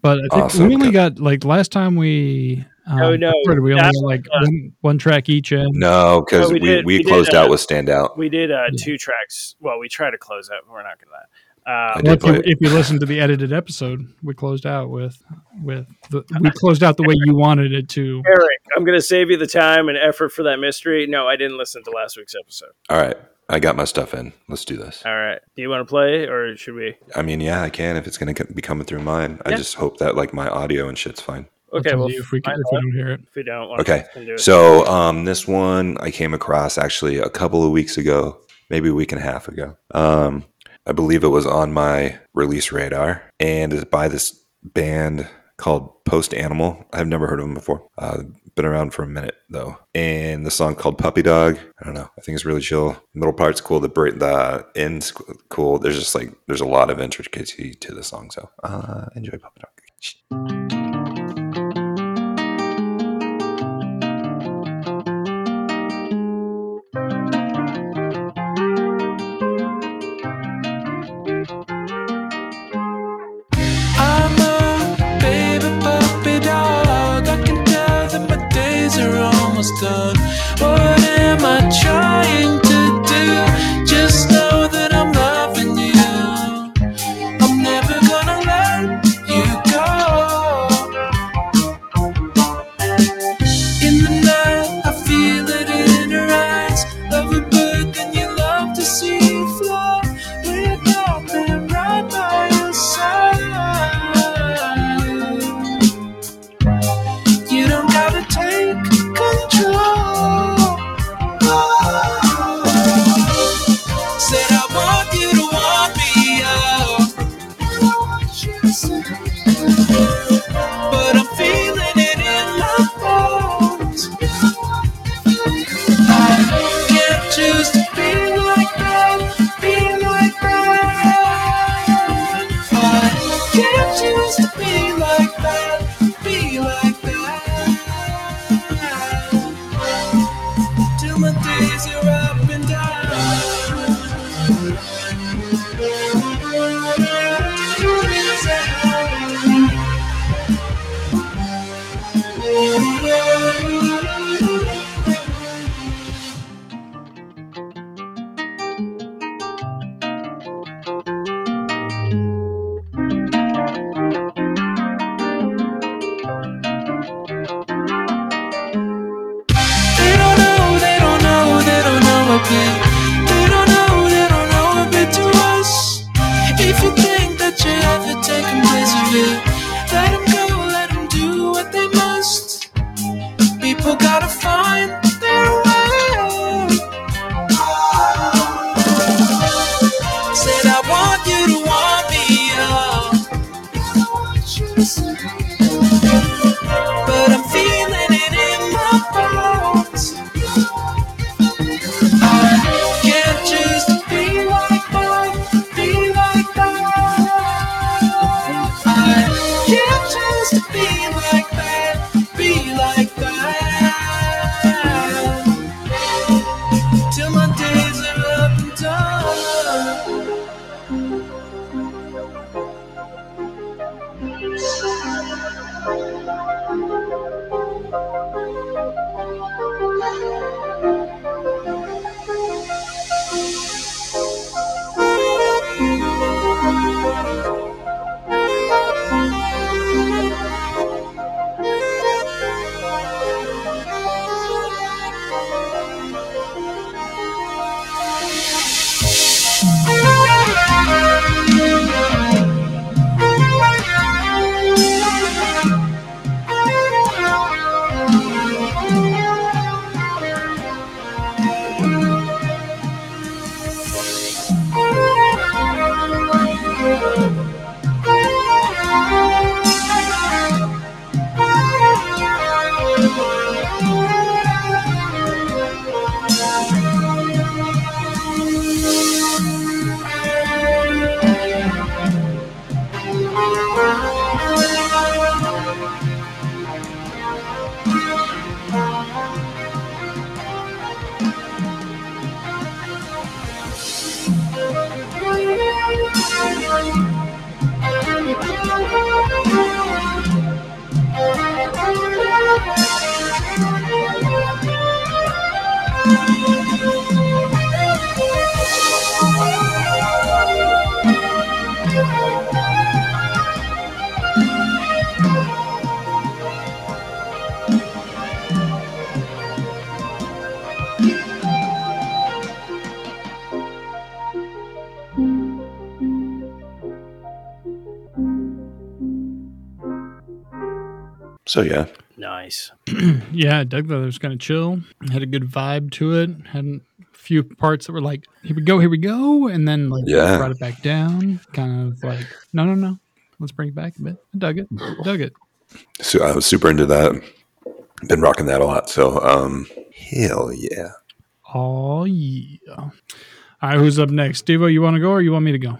but I think awesome. We only got like last time we. Um, oh no! We only had like one, one track each. End. No, because no, we, we, we we closed did, uh, out with Standout. We did uh, yeah. two tracks. Well, we tried to close out, but we're not going to. Um, well, if, you, if you listen to the edited episode, we closed out with with the, we closed out the way you wanted it to. Eric, I'm going to save you the time and effort for that mystery. No, I didn't listen to last week's episode. All right, I got my stuff in. Let's do this. All right. Do you want to play or should we? I mean, yeah, I can if it's going to be coming through mine. Yeah. I just hope that like my audio and shit's fine. Okay, well, if we, can, if we don't hear it. If we don't, well, okay. We can do it. So um, this one I came across actually a couple of weeks ago, maybe a week and a half ago. Um, I believe it was on my release radar, and it's by this band called Post Animal. I've never heard of them before. Uh, been around for a minute though, and the song called Puppy Dog. I don't know. I think it's really chill. The middle part's cool. The break, the end's cool. There's just like there's a lot of intricacy to the song. So uh, enjoy Puppy Dog. Done. What am I trying to do? Just know that I'm loving you. I'm never gonna let you go. In the night, I feel it in your eyes. Love a bird that you love to see fly. We're not there right by your side. You don't gotta take control. Oh, said I want you to want me out, but I'm feeling it in my bones. I can't choose to be like that, be like that. I can't choose to be like that. days are up and So, yeah. Nice. Yeah, I dug that. It was kind of chill. Had a good vibe to it. Had a few parts that were like, here we go, here we go. And then like yeah. brought it back down. Kind of like, no, no, no. Let's bring it back a bit. I dug it. Dug it. So I was super into that. Been rocking that a lot. So, um, hell yeah. Oh, yeah. All right, who's up next? Steve-O, you want to go or you want me to go?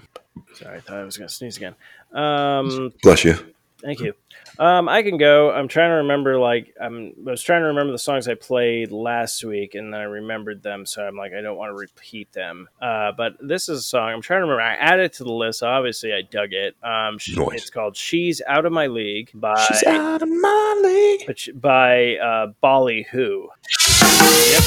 Sorry, I thought I was going to sneeze again. Um, Bless you. Thank you. Um, I can go. I'm trying to remember, like, I'm, I was trying to remember the songs I played last week, and then I remembered them, so I'm like, I don't want to repeat them. Uh, but this is a song I'm trying to remember. I added it to the list. So obviously, I dug it. Um, she, it's called She's Out of My League by... She's Out of My League. By uh, Bolly Who. Yep.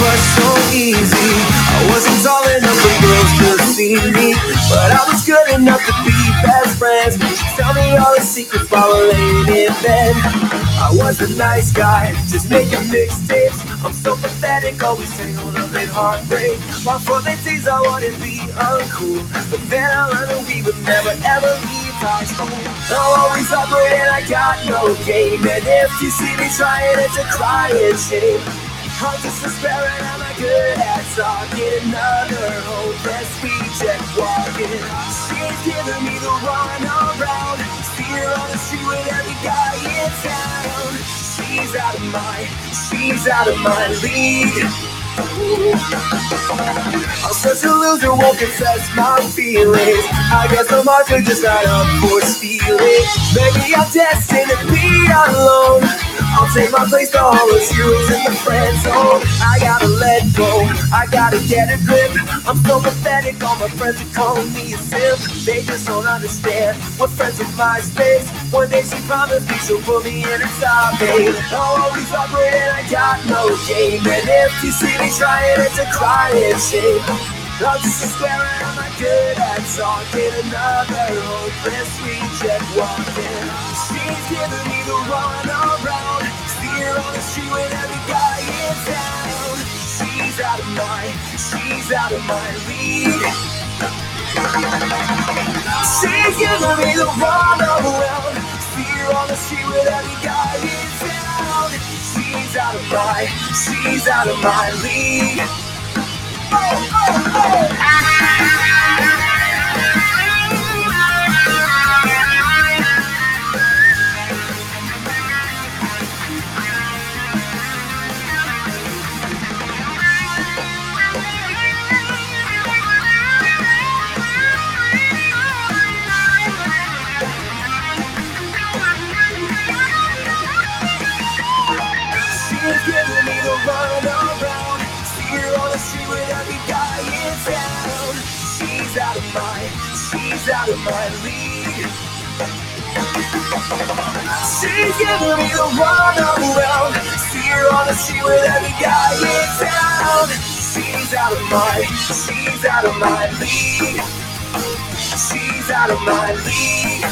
Was so easy. I wasn't tall enough for girls to see me, but I was good enough to be best friends. She tell me all the secrets while we're laying in bed. I was a nice guy, just making mixtapes. I'm so pathetic, always tangled up in heartbreak. My forties, I wanted to be uncool, but then I learned that we would never ever leave high school. I'm always awkward and I got no game, and if you see me trying, it's a crying shame. I'm just despairing, I'm not good at talking. Another whole press reject walking. She's giving me the run around. See her on the street with every guy in town. She's out of my, she's out of my league. I'm such a loser, won't confess my feelings. I guess I'm often just not up for stealing. Maybe I'm destined to be alone. I'll take my place to all those heroes in the friend zone. I gotta let go, I gotta get a grip. I'm so pathetic, all my friends are calling me a simp. They just don't understand what friends with my space. One day she promised me she'll put me in her top eight. I'll always operate and I got no game. And if you see me trying, it's a cry and shame. I'm just a square and I'm not good at talking. Another hopeless reject walking. She's giving me the runaround. See her on the street with every guy in town. She's out of my, she's out of my league. She's giving me the runaround. See her on the street with every guy in town. She's out of my, she's out of my league. Oh, oh, oh. She's giving me the runaround. She with every guy in town. She's out of my, she's out of my league. She's giving me the runaround. See her on the street with every guy in town. She's out of my, she's out of my league. She's out of my league.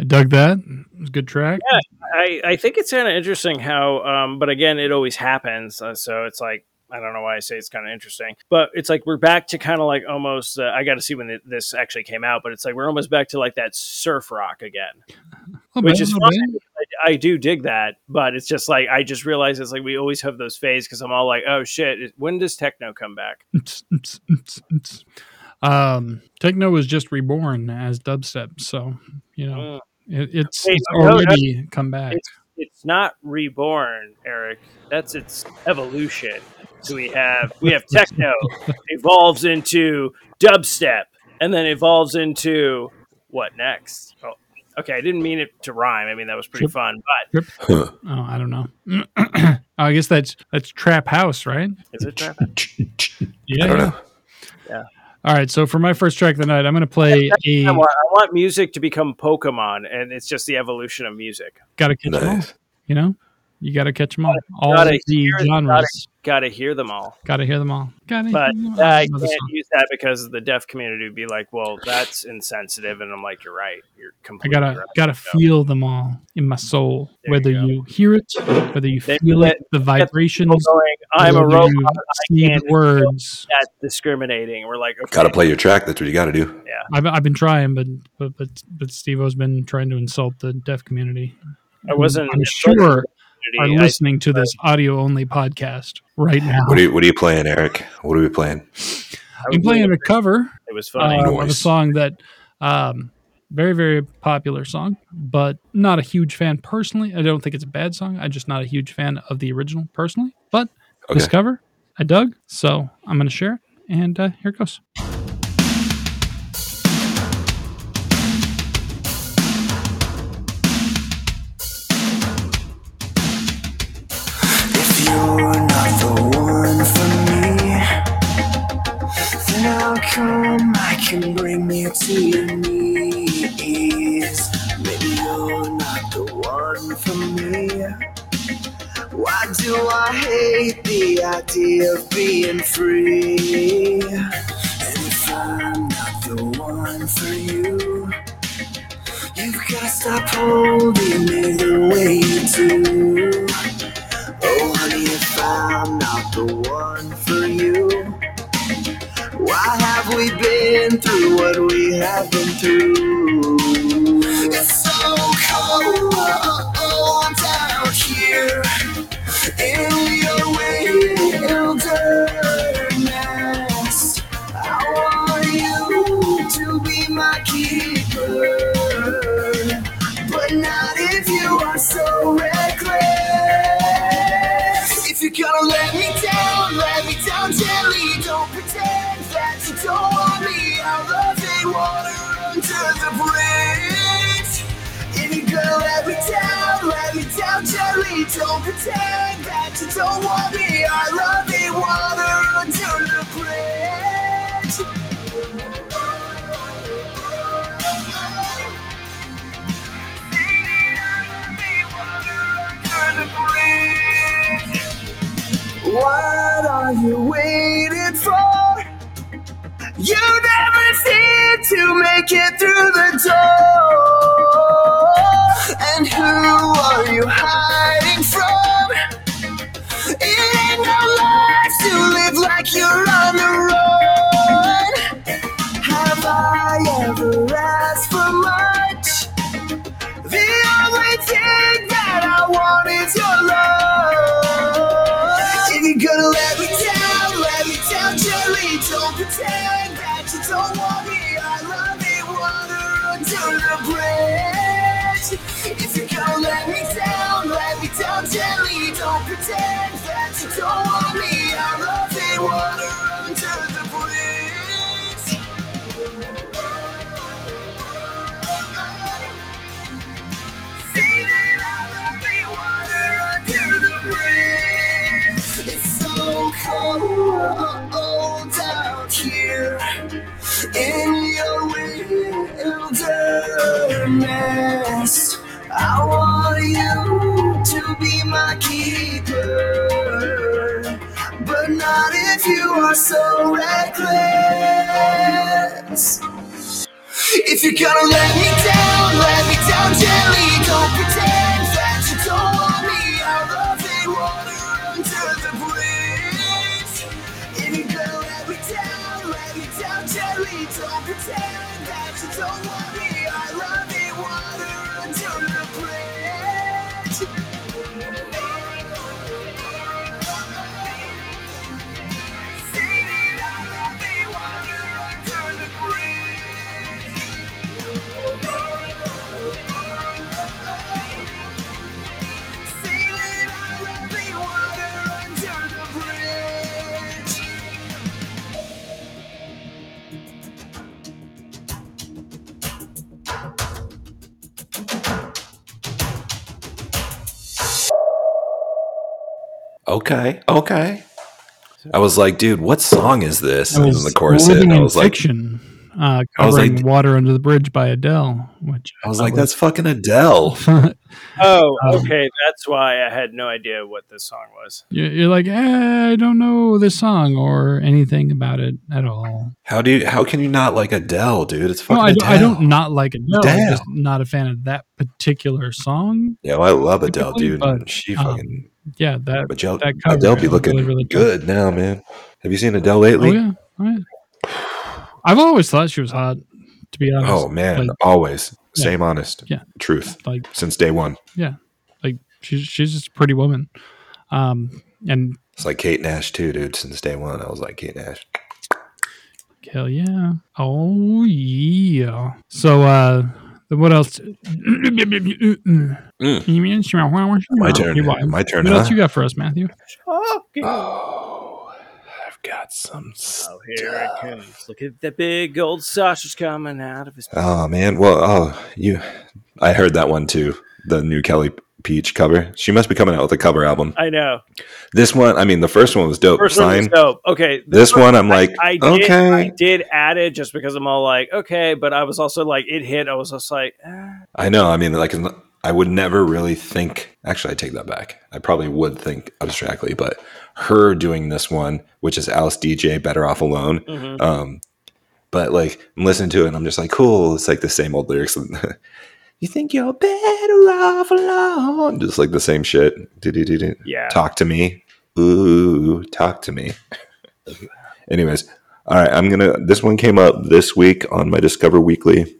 I dug that. It was a good track. Yeah, I, I think it's kind of interesting how, um, but again, it always happens. Uh, so it's like, I don't know why I say it's kind of interesting, but it's like, we're back to kind of like almost, uh, I got to see when th- this actually came out, but it's like, we're almost back to like that surf rock again, oh, which man, is fun. I, I do dig that, but it's just like, I just realized it's like, we always have those phases. Cause I'm all like, oh shit, when does techno come back? um, techno was just reborn as dubstep. So, you know, uh. It, it's, hey, it's already no, come back. It's, it's not reborn, Eric. That's its evolution. So we have we have techno evolves into dubstep, and then evolves into what next? Oh, okay, I didn't mean it to rhyme. I mean that was pretty yep. fun, but huh. oh, I don't know. oh, I guess that's that's trap house, right? Is it trap house? yeah, I don't know. Yeah. All right, so for my first track of the night, I'm going to play a... I want, I want music to become Pokemon, and it's just the evolution of music. Got to catch nice. them all, you know? You got to catch them all. All gotta of the hear, genres. Got to hear them all. Got to hear them all. Gotta but hear them all. But I can't song. use that because the deaf community would be like, well, that's insensitive, and I'm like, you're right. You're completely I gotta, right. got to feel them all in my soul, there whether you, you hear it, whether you they feel it, the vibrations. Going, I'm a robot. I can't words. That's discriminating. We're like, okay. Got to play your track. That's what you got to do. Yeah, I've, I've been trying, but but, but, but Steve-O's been trying to insult the deaf community. I wasn't I'm sure. Are listening I, to this audio only podcast right now. What are you, what are you playing, Eric? What are we playing? I'm playing a cover. It was funny. Uh, of a song that, um, very, very popular song, but not a huge fan personally. I don't think it's a bad song. I'm just not a huge fan of the original personally, but okay. This cover I dug. So I'm going to share it. And uh, here it goes. I can bring me to your knees. Maybe you're not the one for me. Why do I hate the idea of being free? And if I'm not the one for you, you've got to stop holding me the way you do. Oh honey, if I'm not the one for you, why have we been through what we have been through? It's so cold out here in your wilderness. I want you to be my keeper, but now let me down, let me down gently. Don't pretend that you don't want me. I love it, water under the bridge. If you gonna let me down, let me down gently. Don't pretend that you don't want me. I love it, water under the bridge. What are you waiting for? You never seem to make it through the door. And who are you hiding from? It ain't no lies to live like you're on the run. Have I ever asked for much? The only thing that I want is your love. Gonna let me down, let me down gently. Don't pretend that you don't want me. I love it, water under the bridge. If you're gonna let me down, let me down gently. Don't pretend that you don't want me. I love it, water under the bridge. See that I love it, water under the bridge. Cold out here in your wilderness. I want you to be my keeper, but not if you are so reckless. If you're gonna let me down, let me down gently. Don't pretend that you don't want me. I love it, water under the bridge. Gently, don't pretend that you don't want me. I love it, water under the bridge. Sing it, I love it, water under the bridge. Sing it, I love it, water under the bridge. Okay, okay. I was like, dude, what song is this? And the chorus hit, and I was like, Fiction, uh, covering I was like, Water Under the Bridge by Adele. Which I was I like, was, that's fucking Adele. Oh, okay. That's why I had no idea what this song was. You're like, eh, I don't know this song or anything about it at all. How do you, how can you not like Adele, dude? It's fucking no, I, Adele. I don't not like Adele. Damn. I'm just not a fan of that particular song. Yeah, well, I love Adele, dude. But, she fucking... Um, yeah, that, but that cover, Adele be looking really, really good tough. Now, man. Have you seen Adele lately? Oh, yeah. Right. I've always thought she was hot, to be honest. Oh, man. Like, always. Yeah. Same honest. Yeah. Truth. Like, since day one. Yeah. Like, she's, she's just a pretty woman. Um, and it's like Kate Nash, too, dude. Since day one, I was like, Kate Nash. Hell yeah. Oh, yeah. So, uh, what else? Mm. My turn. My turn. What else huh? you got for us, Matthew? Oh, I've got some stuff. Oh, here it comes. Look at that big old sausage coming out of his. Oh, man. Well, oh, you. I heard that one too. The new Kelly Peach cover. She must be coming out with a cover album. I know. This one, I mean, the first one was dope. First Sign. One was dope. Okay. This, this one, I'm I, like, I, I okay. Did, I did add it just because I'm all like, okay, but I was also like, it hit. I was just like, ah. I know. I mean, like, I would never really think. Actually, I take that back. I probably would think abstractly, but her doing this one, which is Alice D J, Better Off Alone. Mm-hmm. Um, but like, I'm listening to it and I'm just like, cool. It's like the same old lyrics. You think you're better off alone. Just like the same shit. Yeah. Talk to me. Ooh, talk to me. Anyways. All right. I'm going to, this one came up this week on my Discover Weekly.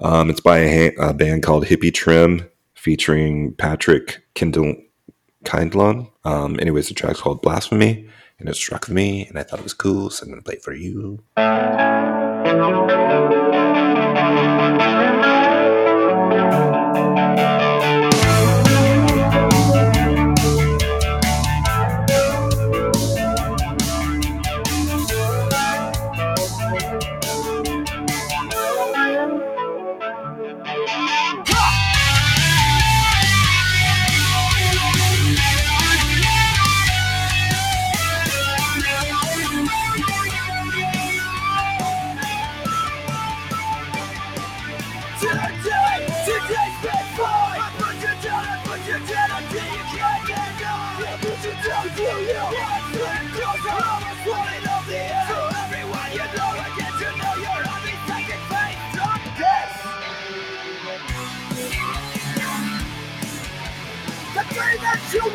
Um, it's by a, a band called Hippie Trim featuring Patrick Kindl- Kindlon. Um, anyways, the track's called Blasphemy and it struck me and I thought it was cool. So I'm going to play it for you.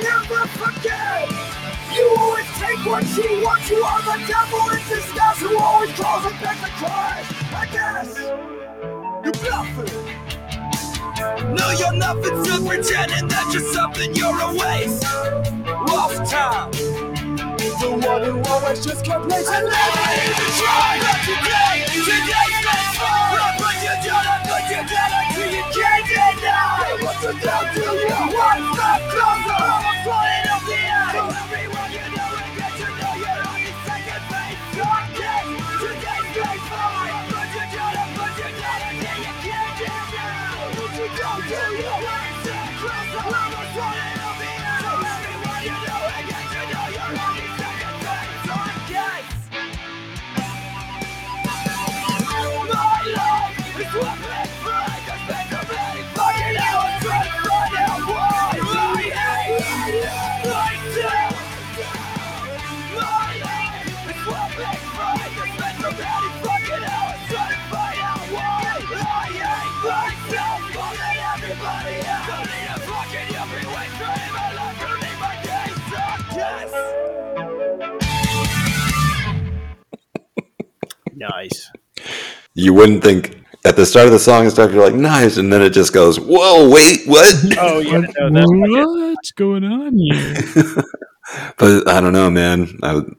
motherfucker! You always take what you want, you are the devil in disguise, who always calls it back the Christ. I guess you're bluffing. No, you're nothing, still pretending that you're something, you're a waste. Rough time. The one who always just complains. I never even tried, but today, today's not fun. Not what you done, not what you done, until you can't get down. They want to come to you, one stop closer. I'm a falling off the ice. Don't be what you know and get to know you're on your second base. Not yet, today's not fun. Not what you done, not what you done, until you can't get down. They want to come to you, one stop closer. I'm a falling off the ice. Don't be what you know and get to know you're on your nice. You wouldn't think at the start of the song and stuff, you're like, nice, and then it just goes, whoa, wait, what? Oh, yeah, no, that's what's going on here? But I don't know, man. I've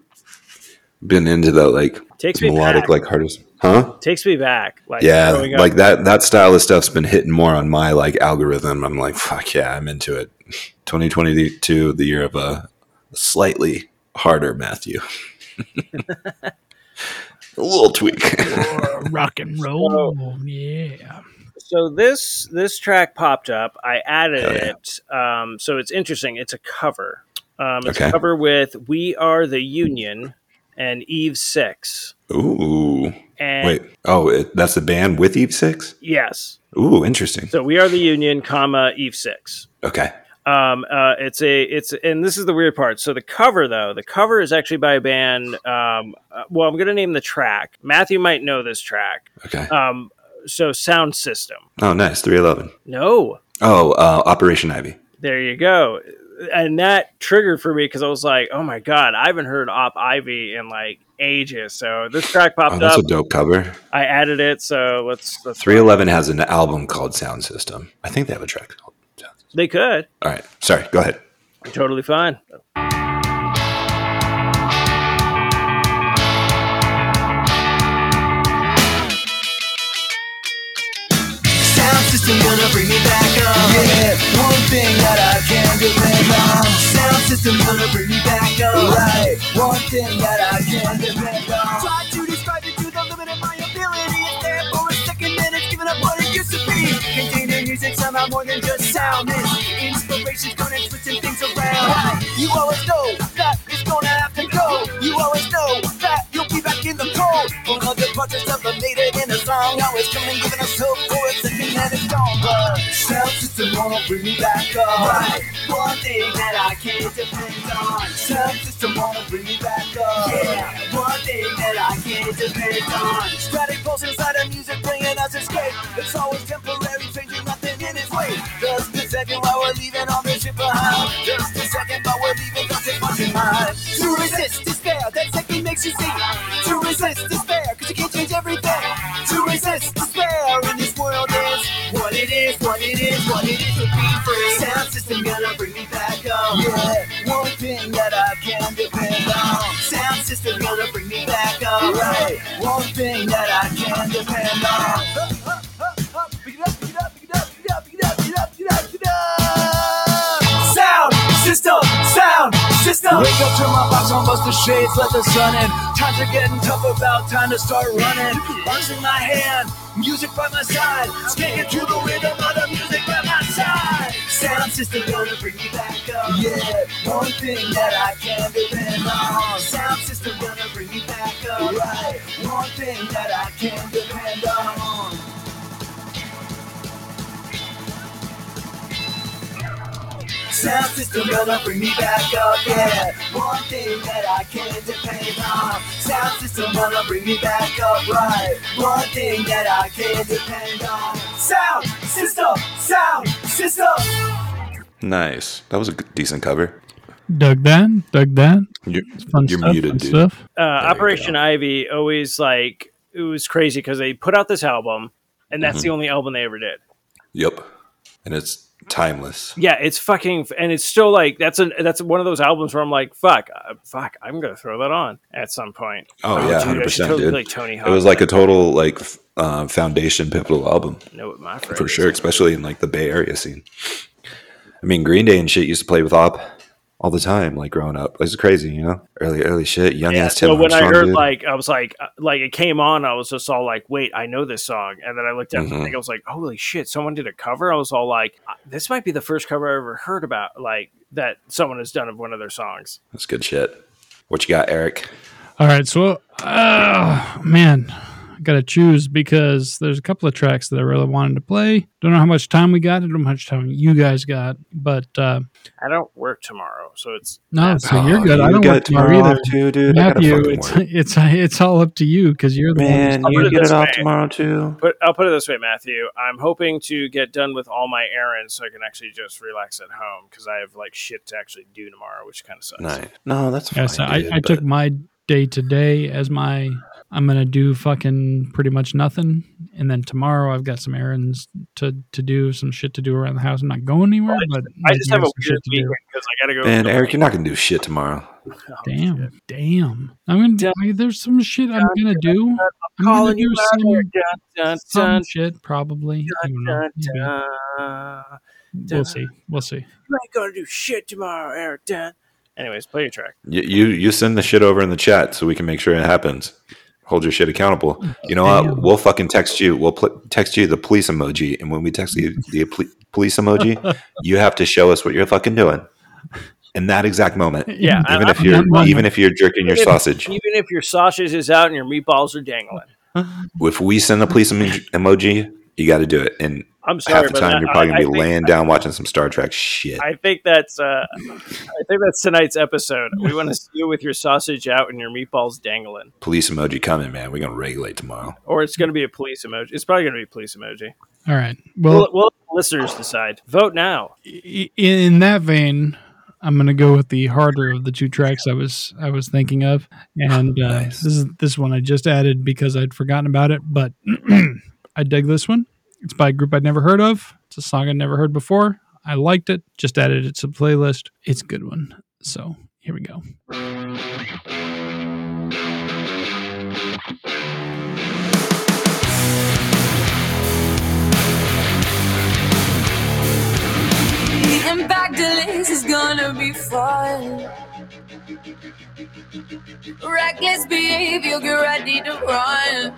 been into that, like, takes melodic, like, hardest. Huh? Takes me back. Like, yeah, like that, that style of stuff's been hitting more on my, like, algorithm. I'm like, fuck yeah, I'm into it. twenty twenty-two, the year of a slightly harder Matthew. A little tweak. Rock and roll. So, yeah. So this this track popped up. I added oh, yeah. it. Um, so it's interesting. It's a cover. Um, it's okay. a cover with We Are the Union and Eve Six. Ooh. And Wait. Oh, it, that's the band with Eve Six? Yes. Ooh, interesting. So We Are the Union, comma, Eve Six. Okay. Um, uh, it's a, it's, and this is the weird part. So the cover though, the cover is actually by a band. Um, uh, well, I'm going to name the track. Matthew might know this track. Okay. Um, so Sound System. Oh, nice. three eleven. No. Oh, uh, Operation Ivy. There you go. And that triggered for me, cause I was like, oh my God, I haven't heard Op Ivy in like ages. So this track popped oh, that's up. That's a dope cover. I added it. So let's, let's three eleven has an album called Sound System. I think they have a track called. They could. All right. Sorry. Go ahead. Totally fine. Sound system gonna bring me back up. Yeah. One thing that I can't depend on. Sound system gonna bring me back up. Right. One thing that I can't depend on. Try to describe it to the limit of my ability. It's there for a second, then it's giving up what it used to be. Containing music somehow more than just sound. Inspiration's gonna switching things around. Right. You always know that it's gonna have to go. You always know that you'll be back in the cold. One of the projects of a native in a song. Always coming, giving us hope for a second and it's gone. But sound system wanna bring me back up. Right. One thing that I can't depend on. Sound system wanna bring me back up. Yeah. One thing that I can't depend on. Static pulse inside of music bringing us escape. It's always temporary, changing nothing in its way. Just second while we're leaving all this shit behind. Just a second while we're leaving nothing much in mind. To resist despair, that second makes you see. To resist despair, cause you can't change everything. To resist despair in this world is what it is, what it is, what it is to be free. Sound system gonna bring me back up. Yeah, one thing that I can depend on. Sound system gonna bring me back up. Right, one thing that I can depend on. Pick it up, pick it up, pick it up, pick it up, pick it up, pick it up. Sound system, sound system. Wake up to my box, on bust the shades, let the sun in. Times are getting tough, about time to start running. Arms in my hand, music by my side. Skanking to the rhythm of the music by my side. Sound system gonna bring me back up. Yeah, one thing that I can't depend on. Sound system gonna bring me back up. Right, one thing that I can't depend on. Sound system gonna bring me back up, yeah. One thing that I can't depend on. Sound system gonna bring me back up, right. One thing that I can't depend on. Sound system, sound system. Nice. That was a decent cover. Doug Dan, Doug Dan. You're, fun you're stuff, muted, fun dude. Stuff. Uh, Operation Ivy always, like, it was crazy because they put out this album, and that's mm-hmm. the only album they ever did. Yep. And it's timeless. Yeah, it's fucking, and it's still like, that's a, that's one of those albums where I'm like, fuck, uh, fuck, I'm going to throw that on at some point. Oh, oh yeah, dude, one hundred percent, totally, dude. Like Tony Hawk, it was like a total, like, uh, foundation pivotal album. I know what my friend For is, sure, especially in, like, the Bay Area scene. I mean, Green Day and shit used to play with Op all the time, like, growing up. It was crazy, you know? Early, early shit. Young yeah, ass Tim so when Armstrong, I heard, dude. Like, I was like, like, it came on, I was just all like, wait, I know this song. And then I looked at mm-hmm. it and I was like, holy shit, someone did a cover? I was all like, this might be the first cover I ever heard about, like, that someone has done of one of their songs. That's good shit. What you got, Eric? All right, so, uh, man, I got to choose because there's a couple of tracks that I really wanted to play. Don't know how much time we got. I don't know how much time you guys got, but... Uh, I don't work tomorrow, so it's no. So oh, you're good. You I don't work tomorrow, tomorrow either, too, dude. Matthew, it's, it's it's all up to you because you're the man. One you get it off tomorrow too. But I'll put it this way, Matthew. I'm hoping to get done with all my errands so I can actually just relax at home because I have like shit to actually do tomorrow, which kind of sucks. Nice. No, that's fine. Yeah, so dude, I, I took my day today as my I'm gonna do fucking pretty much nothing, and then tomorrow I've got some errands to, to do, some shit to do around the house. I'm not going anywhere, well, but I just have a weird weekend because I gotta go. And Eric, you're not gonna do shit tomorrow. Oh, damn, shit. damn! I'm gonna. Dun, I, there's some shit dun, I'm gonna dun, do. Dun, I'm calling gonna you some, dun, dun, some dun, shit probably. Dun, dun, dun, dun, we'll see. We'll see. You ain't gonna do shit tomorrow, Eric. Dun. Anyways, play your track. You, you you send the shit over in the chat so we can make sure it happens. Hold your shit accountable. You know what? We'll fucking text you. We'll pl- text you the police emoji. And when we text you the pl- police emoji, you have to show us what you're fucking doing in that exact moment. Yeah. Even I, if you're I'm even if you're jerking your if, sausage. Even if your sausage is out and your meatballs are dangling. If we send the police em- emoji, you got to do it. And I'm sorry, half the time you're probably going to be laying down watching some Star Trek shit. I think that's uh, I think that's tonight's episode. We want to see you with your sausage out and your meatballs dangling. Police emoji coming, man. We're going to regulate tomorrow. Or it's going to be a police emoji. It's probably going to be a police emoji. All right. Well, we'll, we'll let listeners decide. Vote now. In that vein, I'm going to go with the harder of the two tracks I was I was thinking of. And uh, nice. this is this one I just added because I'd forgotten about it, but I dig this one. It's by a group I'd never heard of. It's a song I'd never heard before. I liked it. Just added it to the playlist. It's a good one. So here we go. The impact delays is gonna be fun. Reckless behavior, get ready to run.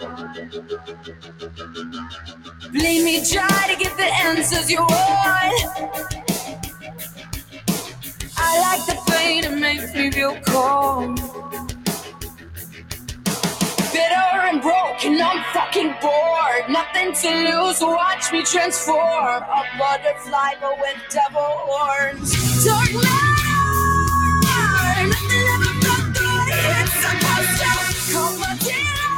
Believe me, try to get the answers you want. I like the pain, it makes me feel cold. Bitter and broken, I'm fucking bored. Nothing to lose, watch me transform. A butterfly, but with devil horns. Dark matter, nothing ever felt good. It's supposed to come a dinner.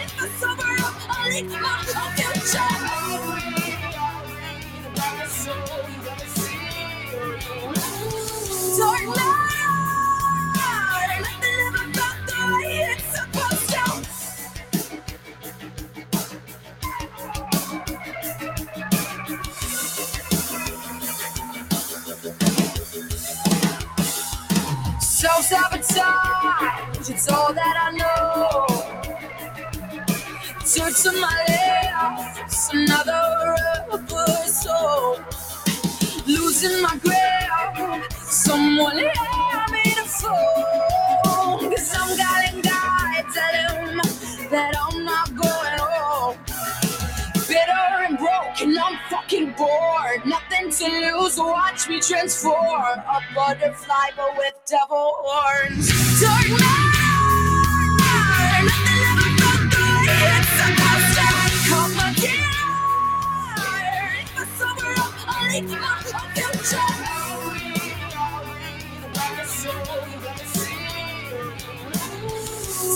It's the summer of my self-sabotage, it's all that I know. Turn to my left, another rubber soul. Losing my grip, someone help me to fall. Cause I'm calling God, tell him that I'm not going home. Bitter and broken, I'm fucking bored. Nothing to lose, watch me transform. A butterfly, but with devil horns. Dark matter, nothing ever felt good. It's a monster, come again. I need my future.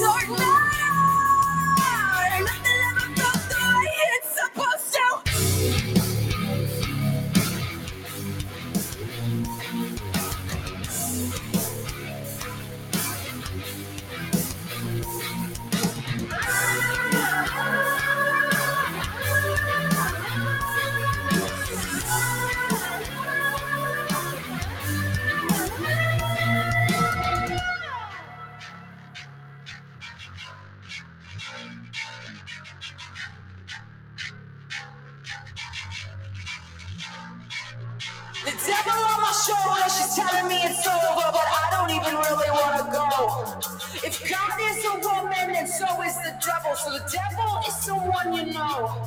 Dark matter, nothing ever felt the way it's supposed to. Devil on my shoulder, she's telling me it's over, but I don't even really want to go. If God is a woman, then so is the devil. So the devil is someone you know.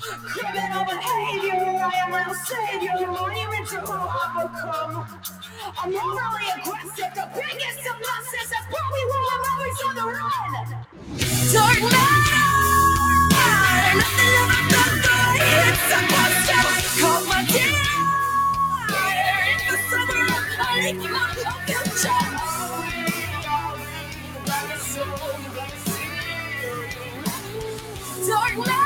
Criminal behavior, I am real savior. You lean into who I become. I'm overly aggressive, the biggest of monsters. That's probably why I'm always on the run. Dark matter, nothing ever felt good. It's a monster, call my dear. It's the summer of life, my culture. Dark matter.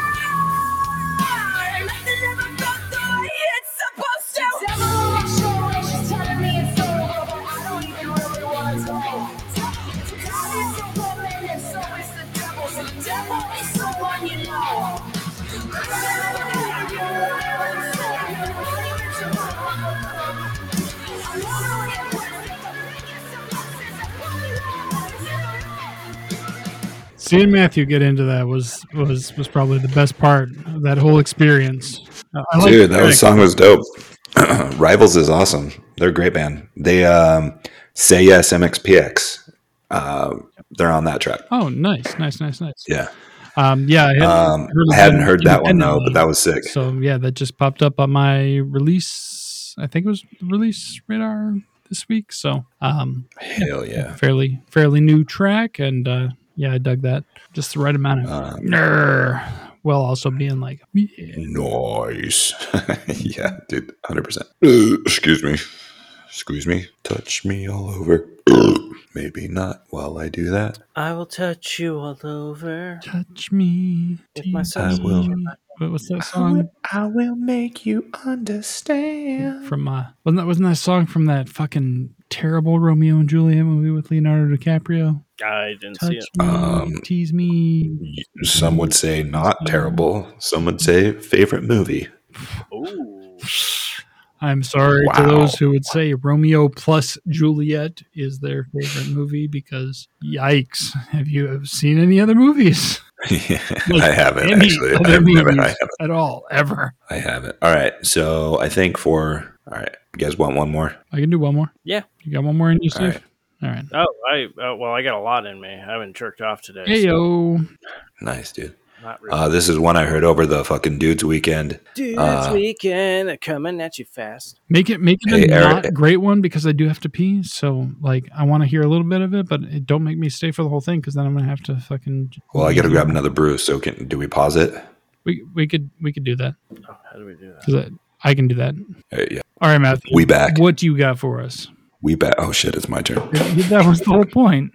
Seeing Matthew get into that was was was probably the best part of that whole experience. I Dude, that was, song was dope. Rivals is awesome. They're a great band. They um, Say Yes M X P X. Uh, they're on that track. Oh, nice, nice, nice, nice. Yeah. Um, yeah, I hadn't um, heard, I hadn't heard that one though, but that was sick. So yeah, that just popped up on my release. I think it was release radar this week. So um, hell yeah, yeah, fairly fairly new track, and uh, yeah, I dug that. Just the right amount of um, nerd, while also being like yeah. Noise. Yeah, dude, hundred percent. Excuse me, excuse me. Touch me all over. Maybe not while I do that. I will touch you all over. Touch me. If my I will. What was that song? I will, I will make you understand. From uh, wasn't that wasn't that song from that fucking terrible Romeo and Juliet movie with Leonardo DiCaprio? I didn't touch see it. Me, um, tease me. Some would say not terrible. Some would say favorite movie. Ooh. I'm sorry wow. to those who would say Romeo plus Juliet is their favorite movie, because yikes. Have you ever seen any other movies? Yeah, like, I haven't actually. I haven't, I haven't. At all, ever. I haven't. All right. So I think for, all right, you guys want one more? I can do one more. Yeah. You got one more in you, Steve? All right. All right. Oh, I, oh, well, I got a lot in me. I haven't jerked off today. Hey, yo. So. Nice, dude. Not really. Uh, this is one I heard over the fucking dudes weekend. Dudes uh, weekend coming at you fast. Make it make it hey, a Eric, not great one, because I do have to pee. So like I want to hear a little bit of it, but it don't make me stay for the whole thing, because then I'm gonna have to fucking. Well, I gotta grab another brew. So can do we pause it? We we could we could do that. Oh, how do we do that? I, I can do that. Hey, yeah. All right, Matthew. We back. What do you got for us? We back. Oh shit! It's my turn. That was the whole point.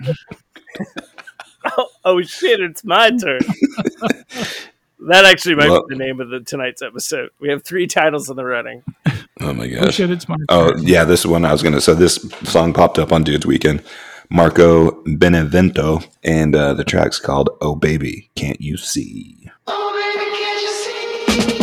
Oh, oh shit, it's my turn. That actually might well, be the name of the tonight's episode. We have three titles in the running. Oh my gosh. Oh, shit, it's my turn. Oh yeah, this is one I was gonna so this song popped up on Dude's Weekend. Marco Benevento, and uh, the track's called Oh Baby, Can't You See? Oh baby, can't you see? Can't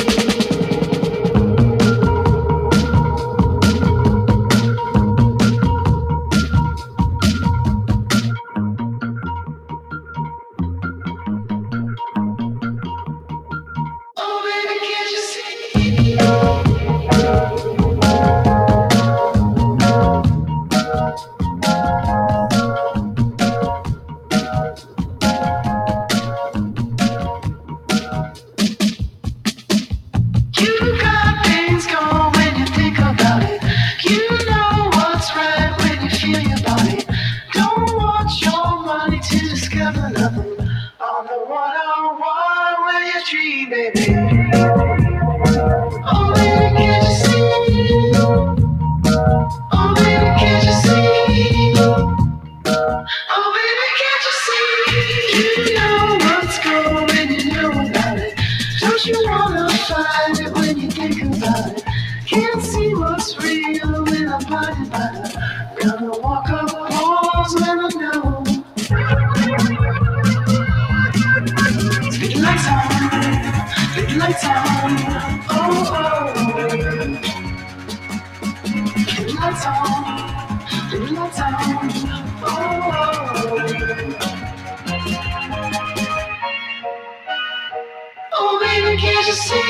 you see?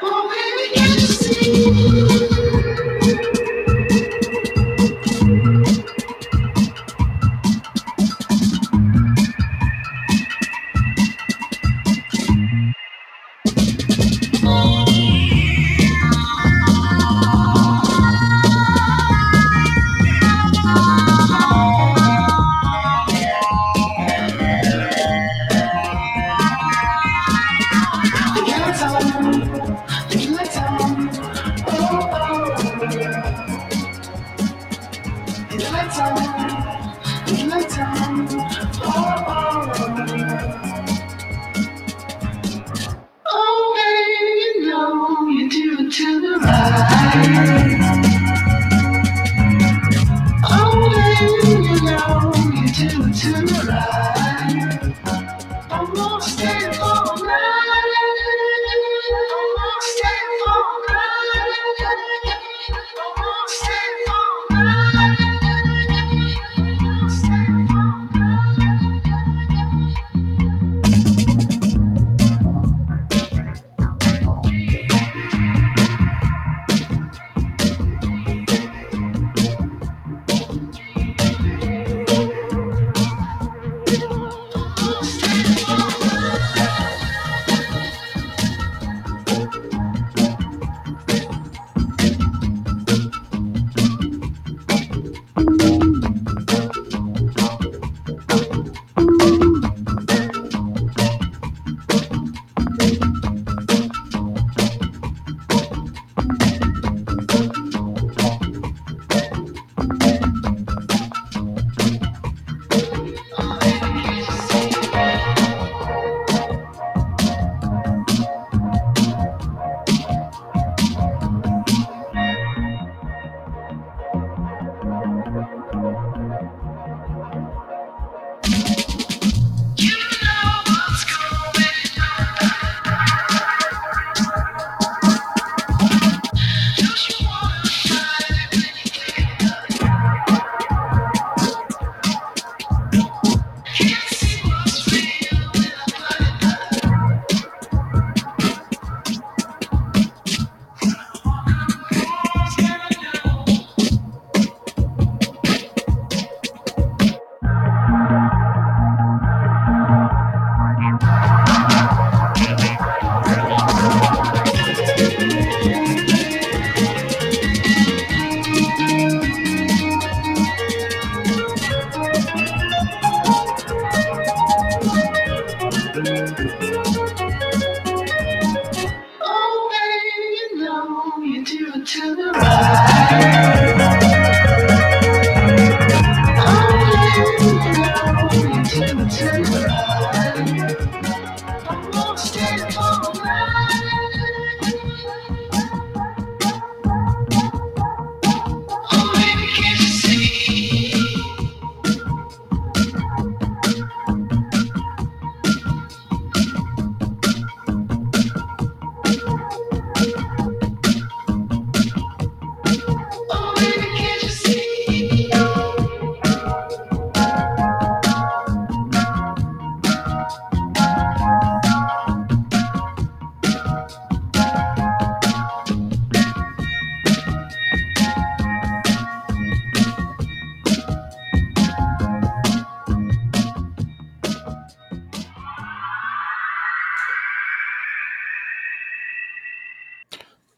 Oh, baby, can't you see?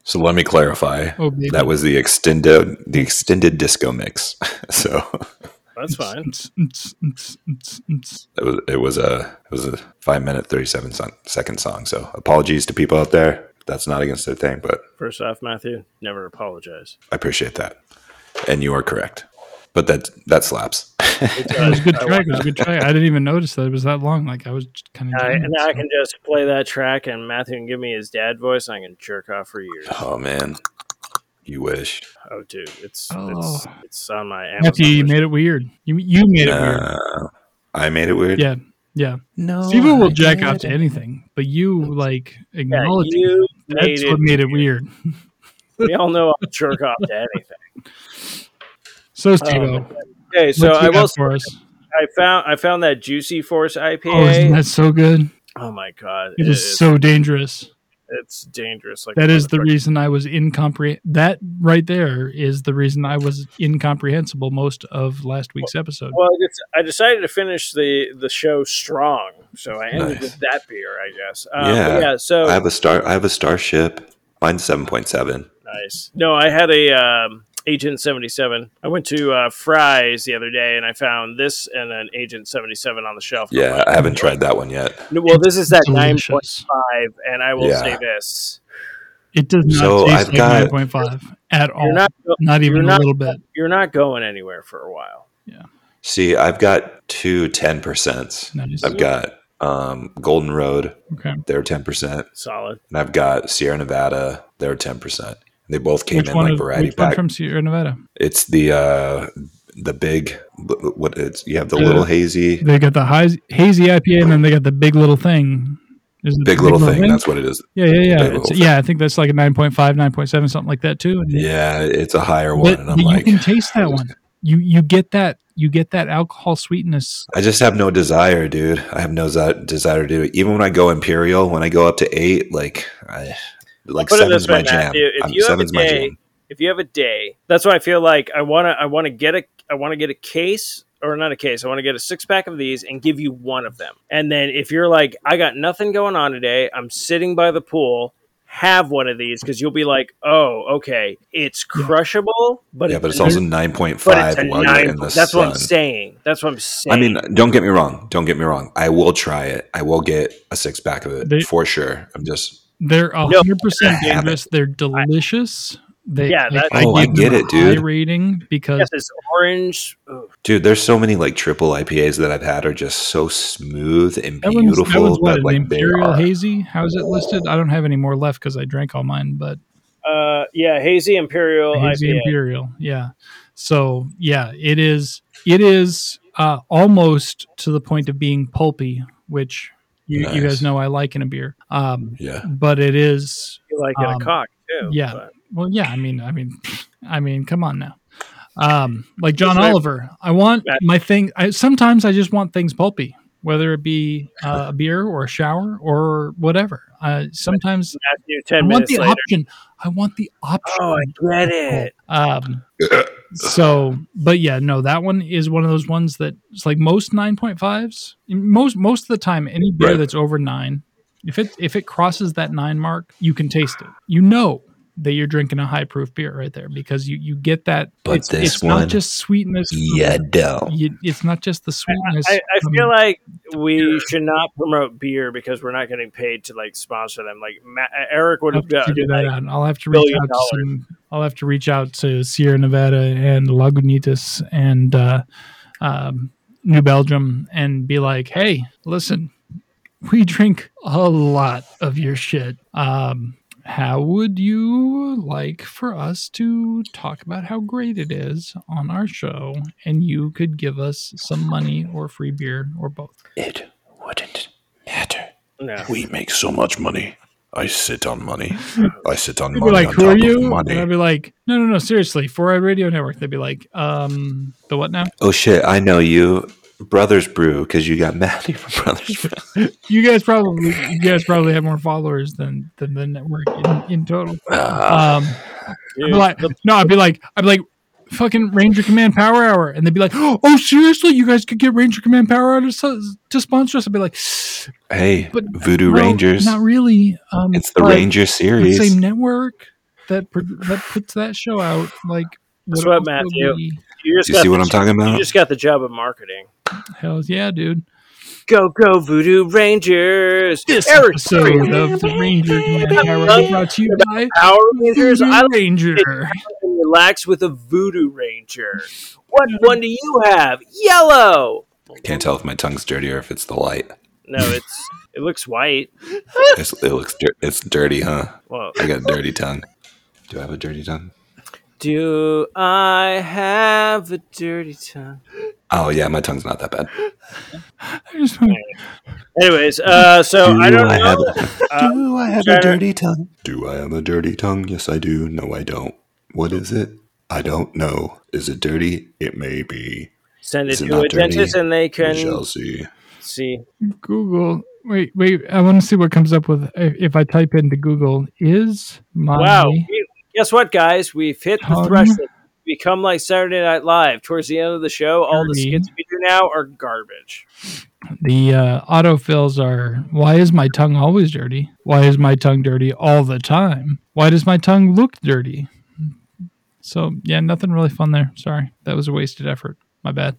So let me clarify. Oh, that was the extended the extended disco mix. So that's fine. It was it was a it was a five minute thirty seven second song. So apologies to people out there. That's not against their thing. But first off, Matthew, never apologize. I appreciate that, and you are correct. But that that slaps. It was a good track. It was a good track. I didn't even notice that it was that long. Like I was kind of. Uh, and now so. I can just play that track, and Matthew can give me his dad voice, and I can jerk off for years. Oh man, you wish. Oh dude, it's oh. it's, it's on my Amazon. Matthew, you made it weird. You you made it uh, weird. I made it weird. Yeah, yeah. No, Steve O will jack off to anything, but you like acknowledge yeah, you it. Made that's it what made it weird. weird. We all know I'll jerk off to anything. So is Steve O. Um, Okay, so I will. Say, I found I found that Juicy Force I P A. Oh, isn't that so good? Oh my god, it, it is, is so dangerous. It's dangerous. Like that is the reason I was incompreh. That right there is the reason I was incomprehensible most of last week's well, episode. Well, it's, I decided to finish the, the show strong, so I ended nice. with that beer, I guess. Um, yeah. yeah. So I have a star. I have a Starship. Mine's seven point seven. Nice. No, I had a. Um, Agent seventy-seven. I went to uh, Fry's the other day and I found this and an Agent seventy-seven on the shelf. Yeah, like, I haven't tried that one yet. No, well, this is that nine point five, and I will yeah. say this. It does not so taste I've like got, nine point five. at all. Not, not even not, a little bit. You're not going anywhere for a while. Yeah. See, I've got two ten percent. Nice. I've got um, Golden Road. Okay. They're ten percent. Solid. And I've got Sierra Nevada. They're ten percent. They both came which in like is, variety which pack. One from Sierra Nevada? It's the uh, the big what it's you have the yeah. little hazy. They got the high, hazy I P A, and then they got the big little thing. Is big, big little, little thing, thing. That's what it is. Yeah, yeah, yeah. It's, yeah, I think that's like a nine point five, nine point seven, something like that too. And yeah, it's a higher one, but, and I'm you like, you can taste that one. You you get that you get that alcohol sweetness. I just have no desire, dude. I have no desire to do it. Even when I go Imperial, when I go up to eight, like I. Like seven's my jam. If you have a day, if you have a day, that's why I feel like I wanna, I wanna get a, I wanna get a case or not a case. I wanna get a six pack of these and give you one of them. And then if you're like, I got nothing going on today, I'm sitting by the pool. Have one of these because you'll be like, oh, okay, it's crushable, but yeah, but it's also nine point five. That's what I'm saying. That's what I'm saying. I mean, don't get me wrong. Don't get me wrong. I will try it. I will get a six pack of it they- for sure. I'm just. They're a hundred percent dangerous. They're delicious. They, yeah, that's, I, oh, I get it, dude. High rating because yes, it's orange. Ooh. Dude, there's so many like triple I P As that I've had are just so smooth and that beautiful. One's, that one's what, but, like, Imperial Hazy. How is it listed? I don't have any more left because I drank all mine. But uh, yeah, Hazy Imperial. Hazy I P A. Imperial. Yeah. So yeah, it is. It is uh, almost to the point of being pulpy, which. You, nice. You guys know I like in a beer, um, yeah. But it is you like um, in a cock too. Yeah, but. Well, yeah. I mean, I mean, I mean, come on now. Um, like John That's Oliver, right. I want my thing. I, sometimes I just want things pulpy, whether it be uh, a beer or a shower or whatever. Uh, sometimes Matthew, ten I want the later. Option. I want the option. Oh, I get it. Um, so, but yeah, no, that one is one of those ones that it's like most nine point fives. Most most of the time, any beer right. that's over nine, if it if it crosses that nine mark, you can taste it. You know that you're drinking a high proof beer right there because you, you get that. But it's, this it's one, not just sweetness. Yeah, no. You, it's not just the sweetness. I, I, I feel like we beer. should not promote beer because we're not getting paid to like sponsor them. Like Matt, Eric would have done that. Like, I'll have to reach out to some, I'll have to reach out to Sierra Nevada and Lagunitas and uh, um, New Belgium and be like, hey, listen, we drink a lot of your shit. Um, How would you like for us to talk about how great it is on our show and you could give us some money or free beer or both? It wouldn't matter. No. We make so much money. I sit on money. I sit on money. Be like, on who top are you? Of money. And I'd be like, no, no, no, seriously. For our radio network, they'd be like, um, the what now? Oh, shit. I know you. Brothers Brew, because you got Matty from Brothers Brew. you guys probably, you guys probably have more followers than than the network in, in total. Um, Dude, like, the- no, I'd be like, I'd be like, fucking Ranger Command Power Hour, and they'd be like, oh, seriously, you guys could get Ranger Command Power Hour to, to sponsor us. I'd be like, hey, but Voodoo no, Rangers, not really. Um, it's the Ranger series, the same network that that puts that show out, like. That's what, Matthew. You, you see what the, I'm talking about? You just got the job of marketing. Hell yeah, dude. Go, go, Voodoo Rangers. This Eric episode Rangers. Of the Ranger Command brought to you by Power Rangers. I Ranger. Relax with a Voodoo Ranger. What one do you have? Yellow. I can't tell if my tongue's dirty or if it's the light. No, it's it looks white. it's, it looks it's dirty, huh? Whoa. I got a dirty tongue. Do I have a dirty tongue? Do I have a dirty tongue? Oh, yeah, my tongue's not that bad. Anyways, uh, so do I don't I know. Have a, uh, do I have a dirty tongue? Do I have a dirty tongue? Yes, I do. No, I don't. What is it? I don't know. Is it dirty? It may be. Send it, it to a dirty? Dentist and they can we shall see. see. Google. Wait, wait. I want to see what comes up with if I type into Google. Is my... Wow. Guess what, guys? We've hit the threshold. We become like Saturday Night Live. Towards the end of the show, all the skits we do now are garbage. The uh, autofills are, why is my tongue always dirty? Why is my tongue dirty all the time? Why does my tongue look dirty? So, yeah, nothing really fun there. Sorry. That was a wasted effort. My bad.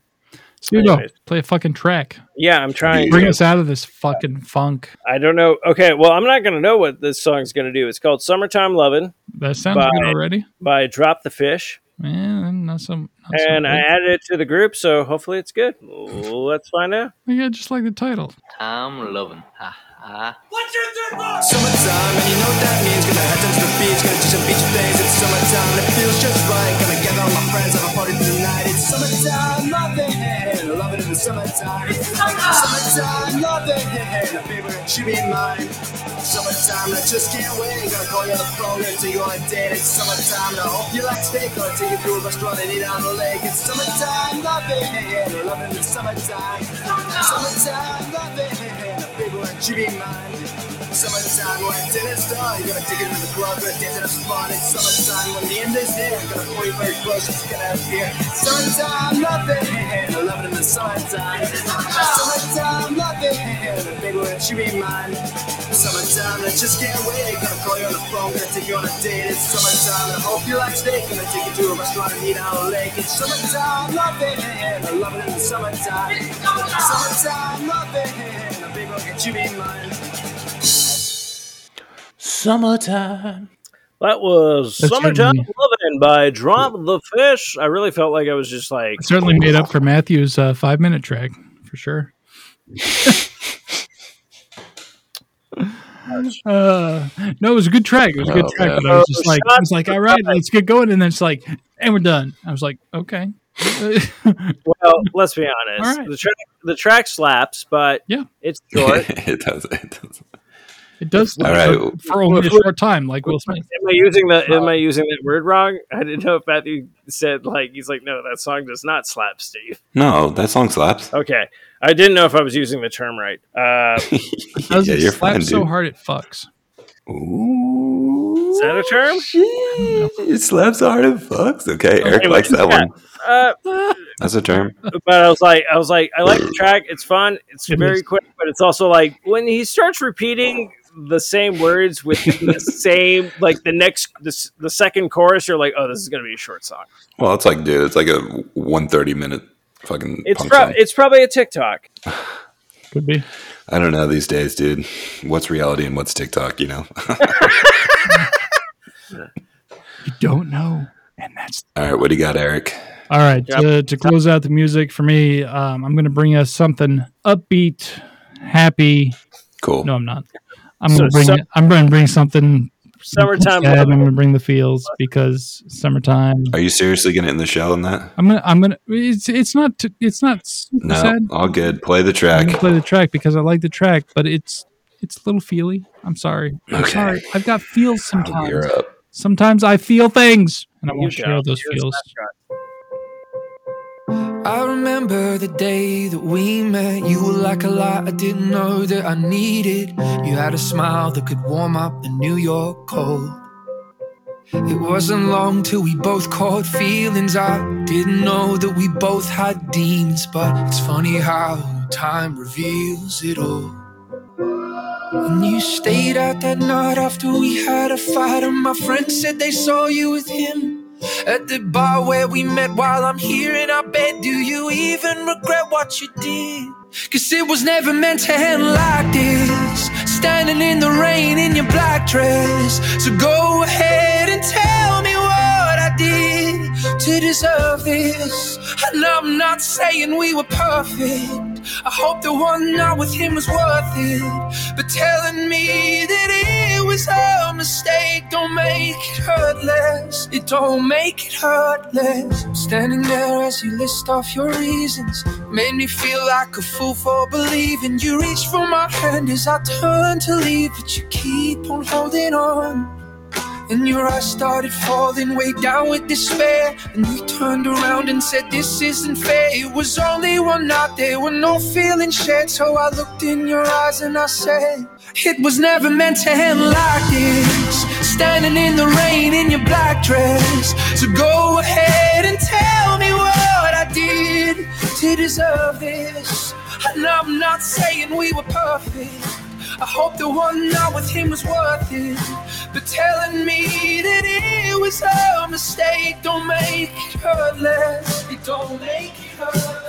Studio, play a fucking track. Yeah, I'm trying. Bring to. us out of this fucking funk. I don't know. Okay, well, I'm not going to know what this song's going to do. It's called Summertime Lovin'. That sounds by, good already. By Drop the Fish. Man, not some. Not and some I added it to the group, so hopefully it's good. Let's find out. Yeah, just like the title. I'm lovin'. Ha ha. What's your third box? Summertime, and you know what that means. Gonna head down to the beach, gonna do some beach things. It's summertime, and it feels just right. Gonna gather all my friends, have a party tonight. It's summertime, lovin'. Love it in the summertime. It's summertime, love it. A favorite, she be mine. Summertime, I just can't wait. Gonna call you on the phone until you're on a date. It's summertime, I hope you like steak. Gonna take you through a restaurant and eat on the lake. It's summertime, love it. Love it in the summertime. Summertime, love it. A favorite, she be mine. Summertime, we're at dinner's done. You're gonna take it to the club, gonna dance in a spot. It's summertime, when the end is here. Gonna call you very close, just gonna have beer. Summertime, love it. Love it in the summertime, summertime, loving, the big one she be mine. Summertime, I just can't wait. Gonna call you on the phone, gonna take you on a date. It's summertime, I hope you like steak. Gonna take you to a restaurant and eat on a lake. It's summertime, loving, I love it in the summertime. Summertime, loving, the big one she be mine. Summertime. That was That's Summertime Lovin' by Drop the Fish. I really felt like I was just like... It certainly made up for Matthew's uh, five-minute track, for sure. uh, no, it was a good track. It was a good oh, track, man. But I was just like, I was like, all right, let's get going. And then it's like, and we're done. I was like, okay. Well, let's be honest. Right. The, track, the track slaps, but yeah. It's short. It does. It does. It does All right. for, for only a short time, like Will Smith. Am I using the Am I using that word wrong? I didn't know if Matthew said like he's like no, that song does not slap, Steve. No, that song slaps. Okay, I didn't know if I was using the term right. Uh, yeah, it you're slap fine, so dude. Hard it fucks. Ooh, is that a term? It slaps so hard it fucks. Okay, okay Eric likes that, that one. Uh, That's a term. But I was like, I was like, I like the track. It's fun. It's very quick, but it's also like when he starts repeating the same words with the same, like the next, the, the second chorus, you're like, oh, this is going to be a short song. Well, it's like, dude, it's like a one thirty minute fucking It's, prob- it's probably a TikTok. Could be. I don't know these days, dude. What's reality and what's TikTok, you know? You don't know. And that's All right, what do you got, Eric? All right, yep. to, to close out the music for me, um, I'm going to bring us something upbeat, happy. Cool. No, I'm not. I'm so gonna bring. Sum- I'm gonna bring something. Summertime. I'm gonna bring the feels because summertime. Are you seriously gonna end the show on that? I'm gonna. I'm gonna. It's. It's not. T- it's not. Super no. Sad. All good. Play the track. I'm gonna play the track because I like the track, but it's. It's a little feely. I'm sorry. Okay. I'm sorry. I've got feels sometimes. You're up. Sometimes I feel things, and I won't share those feels. I remember the day that we met. You were like a light I didn't know that I needed. You had a smile that could warm up the New York cold. It wasn't long till we both caught feelings. I didn't know that we both had demons, but it's funny how time reveals it all. And you stayed out that night after we had a fight, and my friends said they saw you with him at the bar where we met. While I'm here in our bed, do you even regret what you did? Cause it was never meant to end like this, standing in the rain in your black dress. So go ahead and tell me what I did to deserve this. And I'm not saying we were perfect, I hope the one night with him was worth it. But telling me that it was a mistake don't make it hurt less. It don't make it hurt less. I'm standing there as you list off your reasons, made me feel like a fool for believing. You reached for my hand as I turned to leave, but you keep on holding on. And your eyes started falling way down with despair, and you turned around and said this isn't fair. It was only one night, there were no feelings shared. So I looked in your eyes and I said, it was never meant to end like this, standing in the rain in your black dress. So go ahead and tell me what I did to deserve this. And I'm not saying we were perfect, I hope the one night with him was worth it. But telling me that it was a mistake don't make it hurt less. It don't make it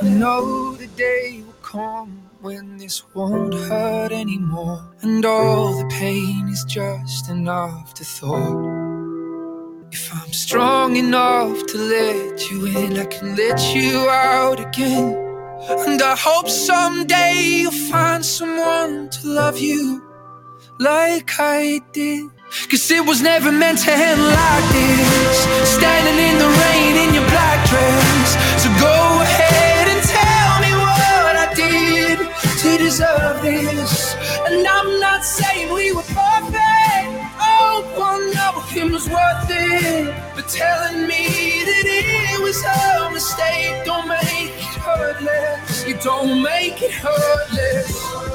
Know the day will come when this won't hurt anymore, and all the pain is just an afterthought. If I'm strong enough to let you in, I can let you out again. And I hope someday you'll find someone to love you like I did. Cause it was never meant to end like this, standing in the rain in your black dress. So go ahead and tell me what I did to deserve this. And I'm not saying we were perfect, oh, one of him was worth it. But telling me that it was a mistake don't make it hurt less. You don't make it hurt less.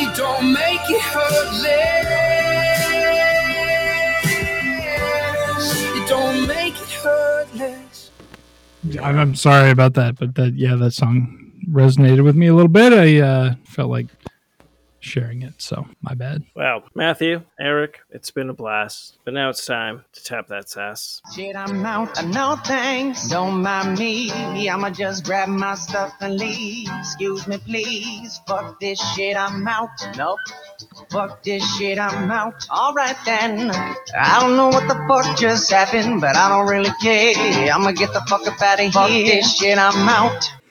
You don't make it hurt less. You don't make it hurt less. I'm sorry about that, but that yeah, that song resonated with me a little bit. I uh, felt like sharing it, so my bad. Wow, Matthew, Eric, it's been a blast, but now it's time to tap that sass. Shit, I'm out, and no thanks, don't mind me, I'ma just grab my stuff and leave. Excuse me please, fuck this shit, I'm out. Nope, fuck this shit, I'm out. Alright then, I don't know what the fuck just happened, but I don't really care, I'ma get the fuck up out of here. Fuck this shit, I'm out.